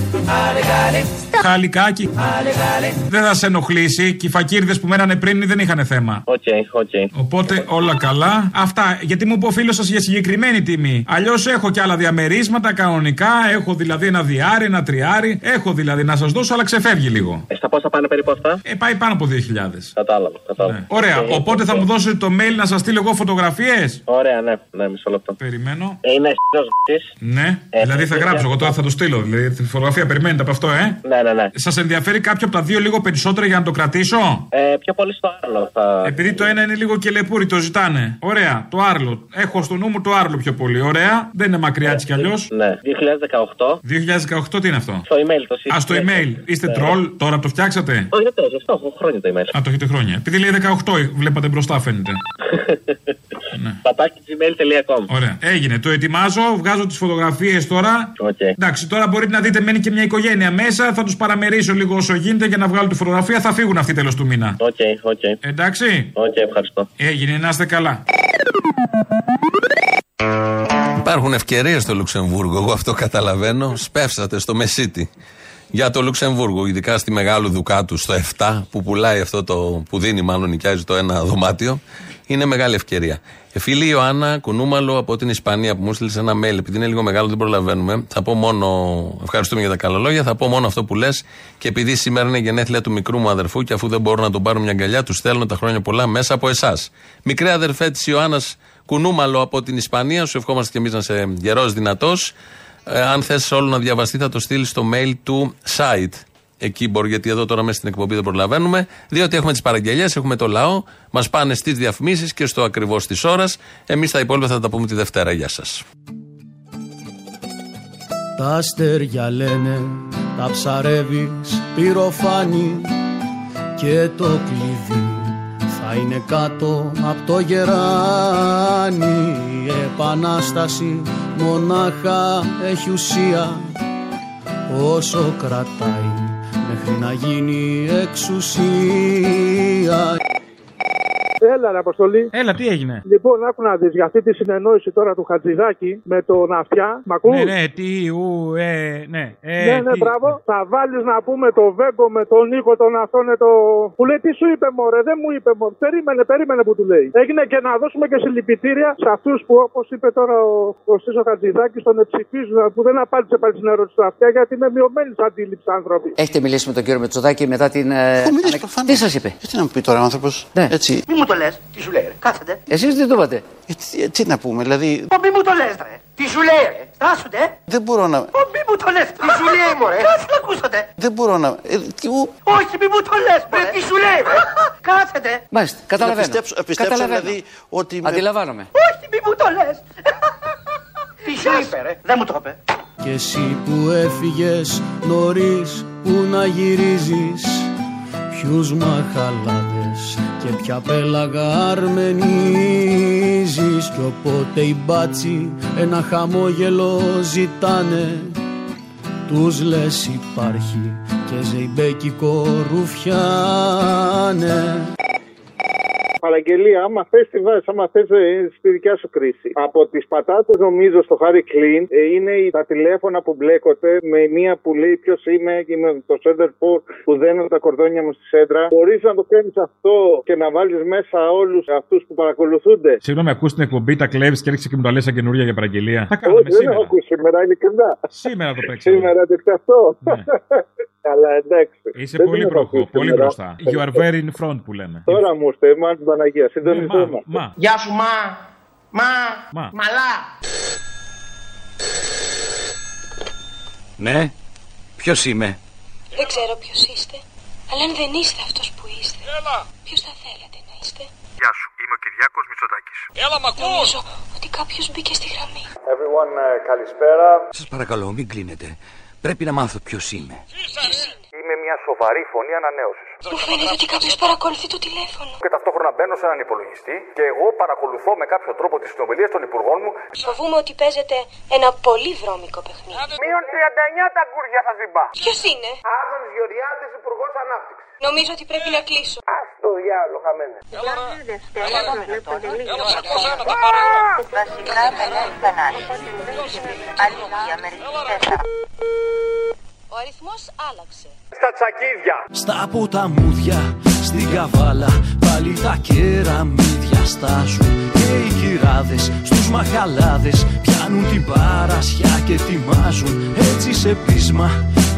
Χαλικάκι. Δεν θα σε ενοχλήσει και οι φακίρδες που μένανε πριν δεν είχαν θέμα. Okay, okay. Οπότε όλα καλά. Αυτά γιατί μου είπε ο φίλος σας για συγκεκριμένη τιμή. Αλλιώς έχω κι άλλα διαμερίσματα κανονικά. Έχω δηλαδή ένα διάρι, ένα τριάρι. Έχω δηλαδή να σας δώσω, αλλά ξεφεύγει λίγο. Ε, στα πόσα πάνε περίπου αυτά? Ε, πάει πάνω από δύο χιλιάδες. Κατάλαβα. κατάλαβα. Ναι. Ωραία. Okay, οπότε okay. θα μου δώσετε το mail να σας στείλω εγώ φωτογραφίες. Ωραία, ναι, ναι, μισό λεπτό. Περιμένω. Ε, είναι ναι, ε, δηλαδή θα γράψω εγώ τώρα, θα το στείλω. Δηλαδή τη φωτογραφία περιμένετε από αυτό, ε. Ναι, ναι, ναι. Σας ενδιαφέρει κάποιο από τα δύο λίγο περισσότερα για να το κρατήσω? Ε, πιο πολύ στο Άρλο. Θα... Επειδή το ένα είναι λίγο και λεπούρι, το ζητάνε. Ωραία, το Άρλο. Έχω στο νου μου το Άρλο πιο πολύ. Ωραία, δεν είναι μακριά ε, έτσι κι αλλιώς. Ναι, δύο χιλιάδες δεκαοκτώ. δύο χιλιάδες δεκαοκτώ τι είναι αυτό? Στο email το σύστημα. Α, στο email. Είστε ε, τρολ, τώρα το φτιάξατε. Όχι, δεν το ζητάω, έχω χρόνια το email. Α, το έχετε χρόνια. Επειδή λέει δεκαοκτώ, βλέπατε μπροστά φαίνεται. Ναι. πατάκι τζι μέιλ τελεία κομ. Ωραία. Έγινε. Το ετοιμάζω. Βγάζω τις φωτογραφίες τώρα. Okay. Εντάξει, τώρα μπορείτε να δείτε, μένει και μια οικογένεια μέσα. Θα τους παραμερίσω λίγο όσο γίνεται για να βγάλω τη φωτογραφία. Θα φύγουν αυτοί τέλος του μήνα. Οκ, okay, οκ. Okay. Εντάξει. Οκ, okay, ευχαριστώ. Έγινε. Να είστε καλά. Υπάρχουν ευκαιρίες στο Λουξεμβούργο. Εγώ αυτό καταλαβαίνω. Σπεύσατε στο Μεσίτη. Για το Λουξεμβούργο, ειδικά στη Μεγάλου Δουκάτου, στο επτά που πουλάει αυτό το. Που δίνει, μάλλον νοικιάζει το ένα δωμάτιο. Είναι μεγάλη ευκαιρία. Η φίλη Ιωάννα Κουνούμαλο από την Ισπανία που μου στείλει ένα mail, επειδή είναι λίγο μεγάλο, δεν προλαβαίνουμε. Θα πω μόνο. Ευχαριστούμε για τα καλά λόγια. Θα πω μόνο αυτό που λες. Και επειδή σήμερα είναι η γενέθλια του μικρού μου αδερφού, και αφού δεν μπορώ να τον πάρω μια αγκαλιά, του στέλνω τα χρόνια πολλά μέσα από εσάς. Μικρή αδερφέ της Ιωάννας Κουνούμαλο από την Ισπανία, σου ευχόμαστε κι εμείς να είσαι γερός, δυνατός. Ε, αν θες όλο να διαβαστεί, θα το στείλει στο mail του site. Εκεί μπορεί, γιατί εδώ τώρα μέσα στην εκπομπή δεν προλαβαίνουμε, διότι έχουμε τις παραγγελίες, έχουμε το λαό, μας πάνε στις διαφημίσεις και στο ακριβώς της ώρας. Εμείς τα υπόλοιπα θα τα πούμε τη Δευτέρα. Γεια σας. Τα αστέρια λένε, τα ψαρεύεις, πυροφάνει και το κλειδί θα είναι κάτω απ' το γεράνι. Επανάσταση μονάχα έχει ουσία όσο κρατάει μέχρι να γίνει εξουσία. Έλα, ρε Αποστολή. Έλα, τι έγινε. Λοιπόν, άκου να δεις για αυτή τη συνεννόηση τώρα του Χατζηδάκη με τον Αυτιά. Μ' ακούς? Ναι, ναι, τι, ου, ε, ναι. Ε, ναι, ναι, τι, μπράβο. Ναι. Θα βάλεις να πούμε το Βέγκο με τον Νίκο τον αυτόν το. Που λέει, τι σου είπε, μωρέ, δεν μου είπε, μωρέ. Περίμενε, περίμενε που του λέει. Έγινε και να δώσουμε και συλληπιτήρια σε αυτούς που, όπως είπε τώρα ο, ο Στήσο Χατζηδάκης, τον ψηφίζουν, που δεν απάντησε πάλι στην ερώτηση του Αυτιά, γιατί με μειωμένη αντίληψη άνθρωποι. Έχετε μιλήσει με τον κύριο Μητσοτάκη μετά την. Ε... Ανα... Τι σας είπε. Τι να μου πει τώρα ο άνθρωπος. Ναι. Έτσι. Μη μου το λες, τι σου λέει, ρε. Κάθετε. Εσείς τι το είπατε. Ε, τι, τι να πούμε, δηλαδή. Μη μου το λες, ρε. Τι σου λέει, ρε. Στάσουνε. Δεν μπορώ να. Ο, μη μου το λες. Τι σου λέει, μωρέ. Κάθετε, ακούσατε. Δεν μπορώ να. Ε, τι... Όχι, μη μου το λες, μωρέ. Τι σου λέει, ρε. Κάθετε. Μάλιστα, καταλαβαίνω. Πιστέψω δηλαδή ότι. Αντιλαμβάνομαι. Όχι, μη μου το λες. Τι σου είπε, ρε. Δεν μου το είπε. Κι εσύ που έφυγες νωρίς, που να γυρίζεις, ποιους μαχαλάδες και ποια πέλαγα αρμενίζεις. Κι οπότε οι μπάτσοι ένα χαμόγελο ζητάνε, τους λες υπάρχει και ζεϊμπέκικο ρουφιάνε. Παραγγελία, άμα θες τη βάζεις, άμα θες στη δικιά σου κρίση. Από τις πατάτες, νομίζω στο Harry Clean ε, είναι τα τηλέφωνα που μπλέκονται με μία που λέει ποιος είμαι, είμαι το Center Port που δένω τα κορδόνια μου στη σέντρα. Μπορείς να το κάνεις αυτό και να βάλεις μέσα όλους αυτούς που παρακολουθούνται. Συγγνώμη, ακούς την εκπομπή, τα κλέβεις και έρχεσαι και μου τα λες σαν καινούρια για παραγγελία. Τα κάνουμε. Όχι, σήμερα. Δεν έχω σήμερα, ειλικρινά. Σήμερα το παίξαμε. Σήμερα το αυτό. Ναι. Αλλά εντάξει. Είσαι δεν πολύ πρόχο, πολύ μπροστά. You are very in front που λέμε. Τώρα μου είστε, μα την Παναγία, συντονιστούμε. Γεια σου, μα. Μα. Μα. Μαλά. Ναι, ποιος είμαι. Δεν ξέρω ποιος είστε, αλλά αν δεν είστε αυτός που είστε, ποιος θα θέλατε να είστε. Γεια σου, είμαι ο Κυριάκος Μητσοτάκης. Έλα, μ' ακούς. Νομίζω ότι κάποιος μπήκε στη γραμμή. Everyone, uh, καλησπέρα. Σας παρακαλώ, μην κλείνετε. Πρέπει να μάθω ποιος είμαι. Είμαι μια σοβαρή φωνή ανανέωσης. Μου φαίνεται ότι κάποιος παρακολουθεί το τηλέφωνο. Και ταυτόχρονα μπαίνω σε έναν υπολογιστή και εγώ παρακολουθώ με κάποιο τρόπο τις συνομιλίες των υπουργών μου. Φοβούμαι ότι παίζετε ένα πολύ βρώμικο παιχνίδι. Μείον τριάντα εννιά τα γκούρια θα ζυμπά. Ποιος είναι? Άδωνης Γεωργιάδης, Υπουργός Ανάπτυξης. Νομίζω ότι πρέπει να κλείσω. Ας το διάλογο, χαμένε. Βασικά μελέτη κανάλι. Αλήθεια, μερικοί. Ο αριθμός άλλαξε. Στα τσακίδια. Στα ποταμούδια, στην καβάλα, πάλι τα κεραμίδια στάζουν. Και οι κυράδες στους μαχαλάδες πιάνουν την παρασιά και τιμάζουν. Έτσι σε πείσμα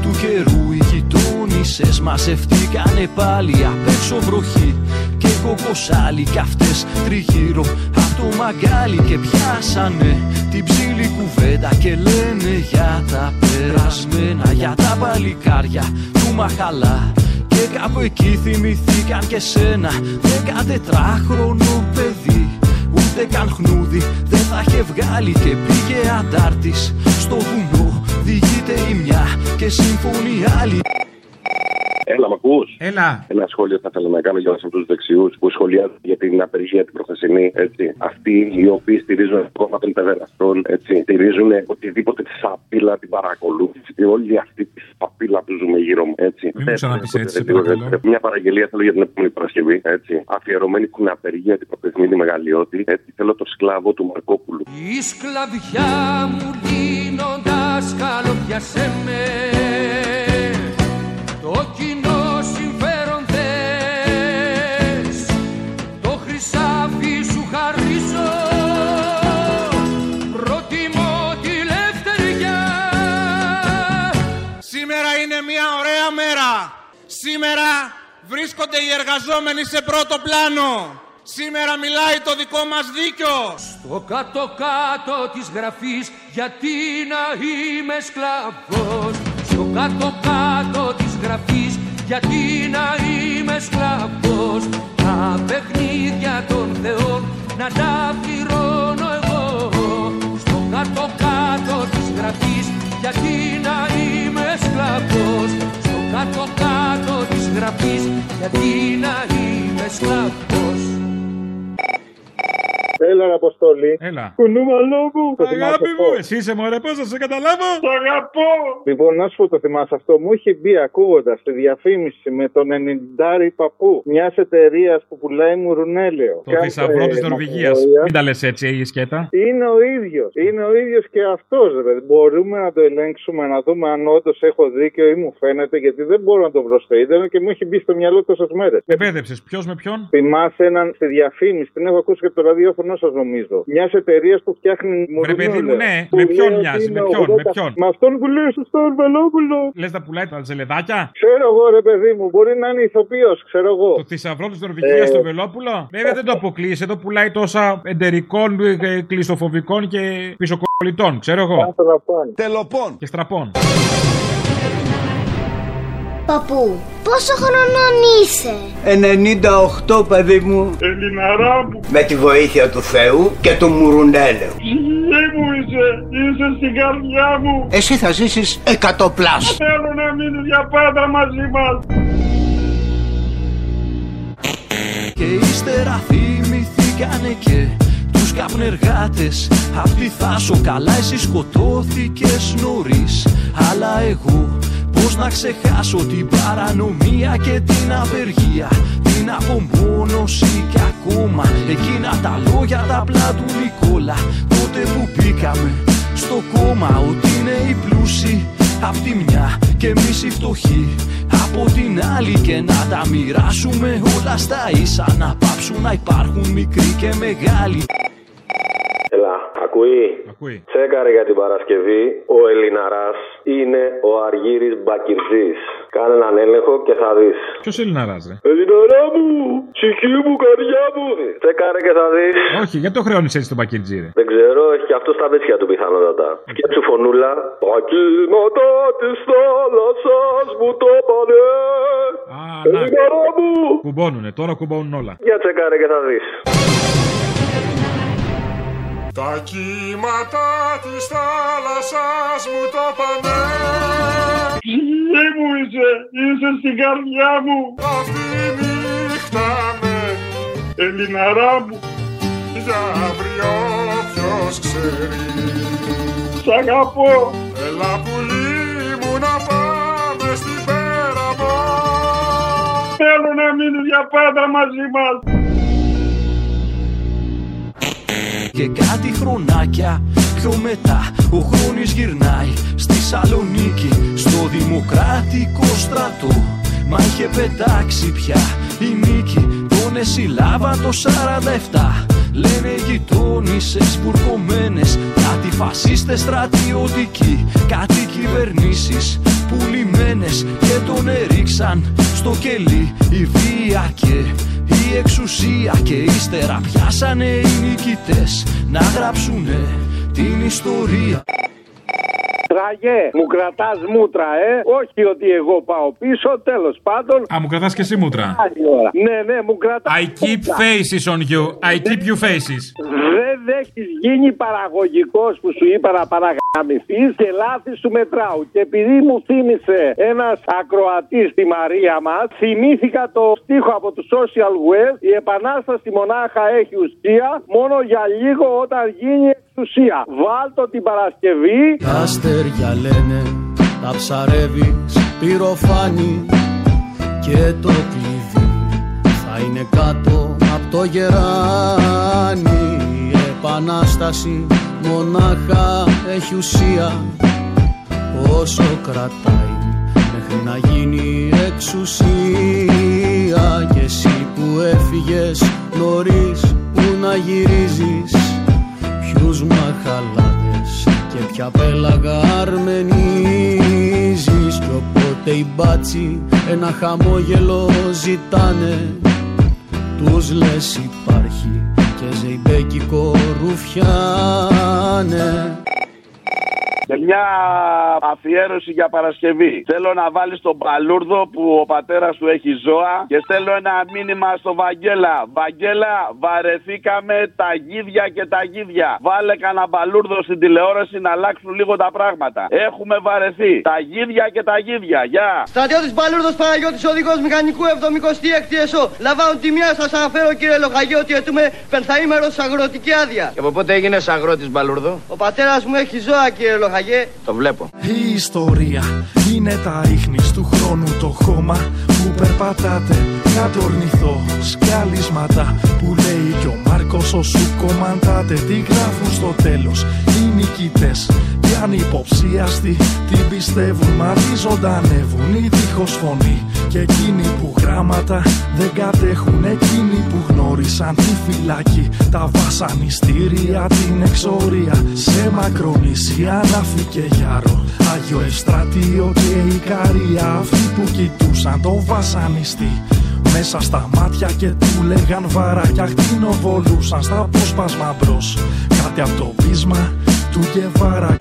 του καιρού οι γειτόνισσες μαζευτήκανε πάλι απ' έξω βροχή και κοκοσάλι κι αυτές τριγύρω απ' το μαγκάλι και πιάσανε την ψήλη κουβέντα και λένε για τα περασμένα, για τα παλικάρια του μαχαλά. Και κάπου εκεί θυμηθήκαν και σένα, δεκατετράχρονο παιδί, ούτε καν χνούδι δεν θα είχε βγάλει και πήγε αντάρτης στο βουνό, διηγείται η μια και συμφωνεί άλλη. Έλα, μ' ακούς. Έλα. Ένα σχόλιο θα ήθελα να κάνω για όλους τους δεξιούς που σχολιάζουν για την απεργία την προχθεσινή. Έτσι. Αυτοί οι οποίοι στηρίζουν κόμμα των παιδεραστών, έτσι, στηρίζουν οτιδήποτε τη σαπίλα, την παρακολούθηση, όλη αυτή τη σαπίλα που ζούμε γύρω μου. Έτσι. Μην ξαναπείς έτσι, παρακαλώ. Μια παραγγελία θέλω για την επόμενη Παρασκευή. Έτσι. Αφιερωμένη στην απεργία την προχθεσινή τη μεγαλειώτη. Έτσι. Θέλω το σκλάβο του Μαρκόπουλου. Η σκλαβιά μου λύνοντας καλοπιάσε με. Το κοινό συμφέρον θες, το χρυσάφι σου χαρίζω, προτιμώ τη ελευθερία. Σήμερα είναι μια ωραία μέρα. Σήμερα βρίσκονται οι εργαζόμενοι σε πρώτο πλάνο. Σήμερα μιλάει το δικό μας δίκιο. Στο κάτω-κάτω της γραφής, γιατί να είμαι σκλαβός. Στο κάτω-κάτω της γραφής, γιατί να είμαι σκλαβός. Τα παιχνίδια των θεών να τα πληρώνω εγώ. Στο κάτω-κάτω της γραφής, γιατί να είμαι σκλαβός. Στο κάτω-κάτω της γραφής, γιατί να είμαι σκλαβός. Έλα, σήμερα, Αποστόλη. Έλα. Κουνούμαλο μου. Αγάπη μου, εσύ είσαι μωρέ, πώς θα σε καταλάβω. Το αγαπώ. Λοιπόν, να σου πω, το θυμάσαι αυτό. Μου είχε μπει ακούγοντας τη διαφήμιση με τον ενενηντάρη παππού μια εταιρεία που πουλάει μουρουνέλαιο. Το θησαυρό τη Νορβηγία. Μην τα λες έτσι, η σκέτα. Είναι ο ίδιος. Είναι ο ίδιος και αυτός. Μπορούμε να το ελέγξουμε, να δούμε αν όντως έχω δίκιο ή μου φαίνεται, γιατί δεν μπορώ να το βρω στο ίντερνετ και μου έχει μπει στο μυαλό τόσες μέρες. Επέδεψες, ποιος με ποιον. Θυμάσαι έναν στη διαφήμιση, την έχω ακούσει και από το ραδιόφωνο σας νομίζω. Μιας εταιρείας που φτιάχνει μουρουνέλαιο. Ρε παιδί μου, ναι, με ποιον μοιάζει, με ποιον, με ποιον. Με αυτόν που λέει στον Στορβελόπουλο. Λες να πουλάει τα ζελεδάκια. Ξέρω εγώ, ρε παιδί μου, μπορεί να είναι ηθοποιός, ξέρω εγώ. Το θησαυρό τη Νορβηγία στον Βελόπουλο. Βέβαια δεν το αποκλείει, εδώ πουλάει τόσα εντερικών, κλειστοφοβικών και πισωκολλητών, ξέρω εγώ. Τελοπών και στραπών. Παππού, πόσο χρονών είσαι? ενενήντα οκτώ, παιδί μου. Ελληναρά μου. Με τη βοήθεια του Θεού και του μουρουνέλαιου. Ψυχή μου είσαι, είσαι στην καρδιά μου. Εσύ θα ζήσεις εκατό πλάσ. Θέλω να μείνεις για πάντα μαζί μας. Και ύστερα θυμηθήκανε και τους καπνεργάτες. Απ' τη Θάσο, καλά εσύ σκοτώθηκες νωρίς. Αλλά εγώ πώς να ξεχάσω την παρανομία και την απεργία, την απομόνωση και ακόμα εκείνα τα λόγια τα απλά του Νικόλα. Τότε που πήκαμε στο κόμμα ότι είναι οι πλούσιοι απ' τη μια και εμείς οι φτωχοί από την άλλη, και να τα μοιράσουμε όλα στα ίσα, να πάψουν να υπάρχουν μικροί και μεγάλοι. Έλα, ακούει. ακούει. Τσέκαρε για την Παρασκευή, ο Ελληναράς είναι ο Αργύρης Μπακυρτζής. Κάνε έναν έλεγχο και θα δεις. Ποιος Ελληναράς, ρε? Ελληναρά μου, ψυχή μου, καρδιά μου. Τσέκαρε και θα δεις. Όχι, γιατί το χρεώνεις έτσι τον Μπακυρτζή, ρε? Δεν ξέρω, έχει και αυτό στα βέτσια του πιθανότατα. Σκέψου φωνούλα. Τα κύματα της θάλασσας μου το πάνε. Α, Ελληναρά μου. Κουμπώνουνε, τώρα κουμπώνουν όλα. Για τσέκαρε και θα δεις. Τα κύματα της θάλασσας μου το πάνε. Ψυχή μου είσαι, είσαι στην καρδιά μου. Αυτή νύχτα με Ελληναρά μου. Για αύριο ποιος ξέρει. Σ' αγαπώ. Έλα πουλί μου να πάμε στην Πέραμπο. Θέλω να μείνεις για πάντα μαζί μας. Και κάτι χρονάκια πιο μετά ο Χρόνης γυρνάει στη Θεσσαλονίκη, στο δημοκρατικό στρατό. Μα είχε πετάξει πια η Νίκη, τον εσυλάβα το σαράντα επτά. Λένε γειτόνισσες μπουρκωμένες, κάτι φασίστες στρατιωτικοί, κάτι κυβερνήσεις πουλημένες, και τον έριξαν στο κελί η βία και η εξουσία, και ύστερα πιάσανε οι νικητές να γράψουνε την ιστορία. Ράγε, μου κρατάς μούτρα, ε! Όχι ότι εγώ πάω πίσω, τέλος πάντων. Α, μου κρατάς και εσύ μούτρα. Ναι, ναι, μου κρατάς. I keep faces on you. I keep you faces. Δεν έχεις γίνει παραγωγικός που σου είπα να παραγαμηθείς και λάθη σου μετράου. Και επειδή μου θύμισε ένας ακροατής στη Μαρία μας, θυμήθηκα το στίχο από του Social Web. Η επανάσταση μονάχα έχει ουσία μόνο για λίγο όταν γίνει εξουσία. Βάλτο την Παρασκευή. Για λένε τα ψαρεύεις, πυροφάνει και το κλειδί θα είναι κάτω από το γεράνι. Επανάσταση μονάχα έχει ουσία όσο κρατάει μέχρι να γίνει εξουσία. Και εσύ που έφυγες νωρίς, που να γυρίζεις, ποιους μαχαλάδες και ποια πέλαγα αρμενίζεις. Κι οπότε οι μπάτσοι ένα χαμόγελο ζητάνε, τους λες υπάρχει και ζεϊμπέκικο ρουφιάνε. Και μια αφιέρωση για Παρασκευή. Θέλω να βάλεις τον Παλούρδο που ο πατέρας του έχει ζώα. Και στέλνω ένα μήνυμα στο Βαγγέλα. Βαγγέλα, βαρεθήκαμε τα γίδια και τα γίδια. Βάλε κανένα Παλούρδο στην τηλεόραση να αλλάξουν λίγο τα πράγματα. Έχουμε βαρεθεί. Τα γίδια και τα γίδια. Γεια! Στρατιώτης Παλούρδος Παναγιώτης, οδηγός μηχανικού εβδομηκοστή εκτ ες ο. Λαμβάνω τη μια, σας αναφέρω κύριε Λοχαγιώτη ότι ετούμε πενθαήμερο αγροτική άδεια. Και από πότε έγινες αγρότης Παλούρδο? Ο πατέρας μου έχει ζώα κύριε Λοχαγέ. Το βλέπω. Η ιστορία είναι τα ίχνης του χρόνου, το χώμα που περπατάτε κάτω ορνηθό σκιάλισματα που λέει κι ο Μάρκος ο σου κομμαντάτε. Τι γράφουν στο τέλος οι νικητές κι αν υποψίαστοι την πιστεύουν, μα τι ζωντανεύουν οι δίχως φωνή. Και εκείνοι που γράμματα δεν κατέχουν, εκείνοι που γνώρισαν τη φυλακή, τα βασανιστήρια, την εξορία σε Μακρονησία, Ναύτη και Γιάρο, Άγιο Ευστρατείο και Ικαρία. Αυτοί που κοιτούσαν το βασανιστή μέσα στα μάτια και του λέγαν βαρά κι ακτινοβολούσαν στα πόσπασμα μπρος κάτι από το πείσμα του Γεβάρα.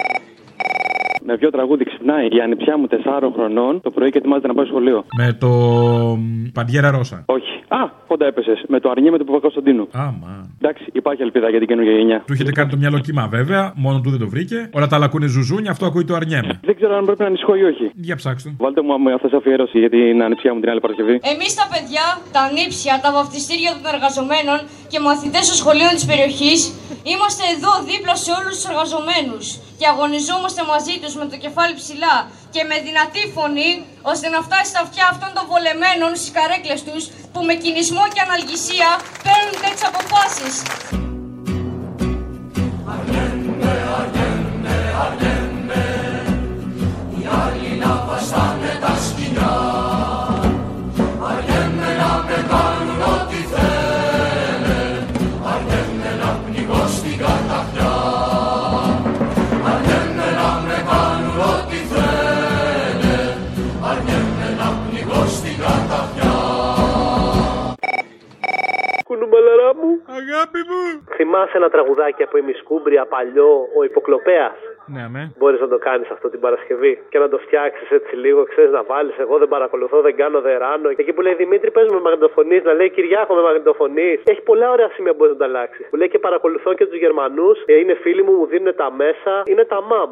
Με ποιο τραγούδι ξυπνάει η ανιψιά μου τεσσάρων χρονών το πρωί και ετοιμάζεται να πάει στο σχολείο? Με το Παντιέρα Ρώσα. Όχι. Α, κοντά έπεσες. Με το Αρνιέ με τον Παπακοσταντίνου. Άμα. Εντάξει, υπάρχει ελπίδα για την καινούργια γενιά. Του έχετε κάνει το μυαλό κύμα βέβαια, μόνο του δεν το βρήκε. Όλα τα άλλα ακούνε ζουζούνια, αυτό ακούει το Αρνιέ με. Δεν ξέρω αν πρέπει να ανησυχώ ή όχι. Για ψάξτε. Βάλτε μου αυτές αφιέρωση για την ανιψιά μου την άλλη Παρασκευή. Εμείς τα παιδιά, τα ανήψια, τα βαφτιστήρια των εργαζομένων και μαθητές των σχολείων της περιοχής είμαστε εδώ δίπλα σε όλους τους εργαζομένους και αγωνιζόμαστε μαζί τους με το κεφάλι ψηλά και με δυνατή φωνή ώστε να φτάσει στα αυτιά αυτών των βολεμένων στις καρέκλες τους που με κινησμό και αναλγησία παίρνουν τέτοιες αποφάσεις. Αργέντε, αργέντε, αργέντε, οι άλλοι να βαστάνε τα σκηνιά. Αργέντε να με κάνουν ό,τι θέλε, αργέντε να πνιγώ στην καταχνιά. Κουνούμαλαρά μου, αγάπη μου. Θυμάσαι ένα τραγουδάκι από ημισκούμπρια παλιό, ο Υποκλοπέας? Ναι, με. Μπορείς να το κάνεις αυτό την Παρασκευή και να το φτιάξεις έτσι λίγο, ξέρεις να βάλεις. Εγώ δεν παρακολουθώ, δεν κάνω, δεν ράνω. Και εκεί που λέει Δημήτρη, παίζει με μαγνητοφωνείς, να λέει Κυριάκο με μαγνητοφωνείς. Έχει πολλά ωραία σημεία που μπορείς να τα αλλάξεις. Που λέει και παρακολουθώ και τους Γερμανούς, ε, είναι φίλοι μου, μου δίνουν τα μέσα, είναι τα μαμ.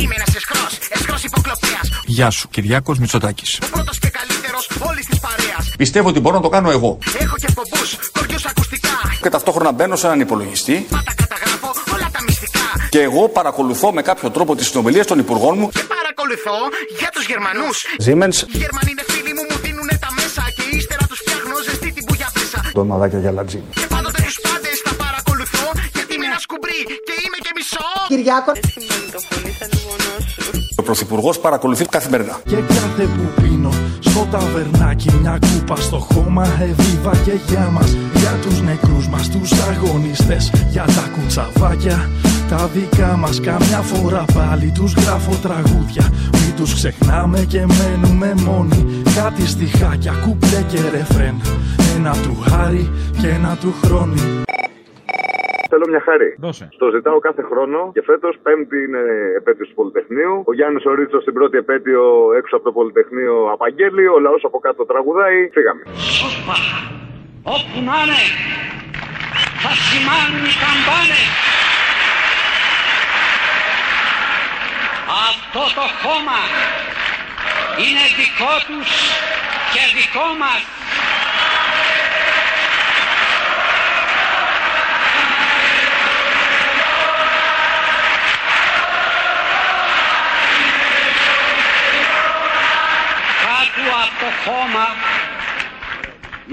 Είμαι ένας εχθρός, εχθρός υποκλοπέας. Γεια σου, Κυριάκος Μητσοτάκης. Ο πρώτος και καλύτερος όλης της παρέας. Πιστεύω ότι μπορώ να το κάνω εγώ. Έχω και πομπούς, κοριούς ακουστικά. Και ταυτόχρονα μπαίνω σε έναν υπολογιστή. Μα τα καταγράφω όλα τα μυστικά. Και εγώ παρακολουθώ με κάποιο τρόπο τις συνομιλίες των υπουργών μου. Και παρακολουθώ για τους Γερμανούς. Siemens. Οι Γερμανοί είναι φίλοι μου, μου δίνουνε τα μέσα. Και ύστερα τους φτιάχνω ζεστή την πουλιά μέσα. Ντοναδάκια για λατζίνι. Και πάντοτε τους πάντες τα παρακολουθώ. Γιατί είμαι ένα σκουμπρί και είμαι και μισό. Κυριάκο. Ο Πρωθυπουργός παρακολουθεί καθημερινά. Και κάθε που πίνω στο ταβερνάκι μια κούπα στο χώμα, εβίβα και γεια μας. Για τους νεκρούς μας, τους αγωνιστές, για τα κουτσαβάκια τα δικά μας. Καμιά φορά πάλι τους γράφω τραγούδια. Μην τους ξεχνάμε και μένουμε μόνοι. Κάτι στιχάκια, κουπλέ και ρεφρέν. Ένα του Χάρη και ένα του Χρόνι. Θέλω μια χάρη. Δώσε. Στο ζητάω κάθε χρόνο και φέτος Πέμπτη είναι επέτειος του Πολυτεχνείου. Ο Γιάννης ο Ρίτσος στην πρώτη επέτειο έξω από το Πολυτεχνείο απαγγέλει. Ο λαός από κάτω τραγουδάει. Φύγαμε. Όπα, όπου να είναι, θα σημάνουν οι καμπάνες. Αυτό το χώμα είναι δικό τους και δικό μας. Από το χώμα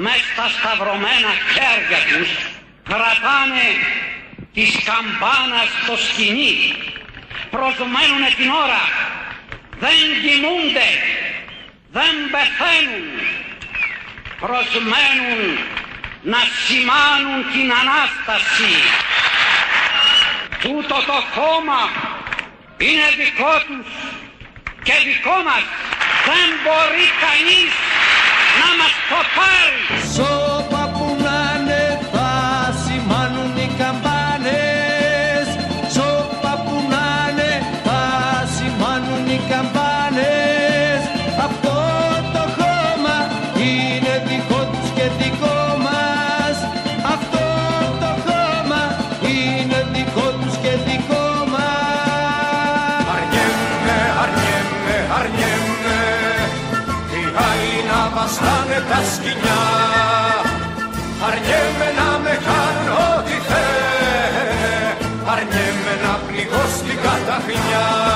μέσα στα σταυρωμένα χέρια τους κρατάνε τις καμπάνας στο σκηνή, προσμένουνε την ώρα, δεν κοιμούνται, δεν πεθαίνουν, προσμένουν να σημάνουν την Ανάσταση. Τούτο το χώμα είναι δικό τους και δικό μας. Δεν μπορεί κανείς να μας το πάρει. Σ' όπα που να'ναι θα σημάνουν οι καμπάνες. Σ' όπα που να'ναι χάνε τα σκοινιά. Αρνιέμαι να με κάνουν ό,τι θε, αρνιέμαι να πληγώ στην καταχνιά.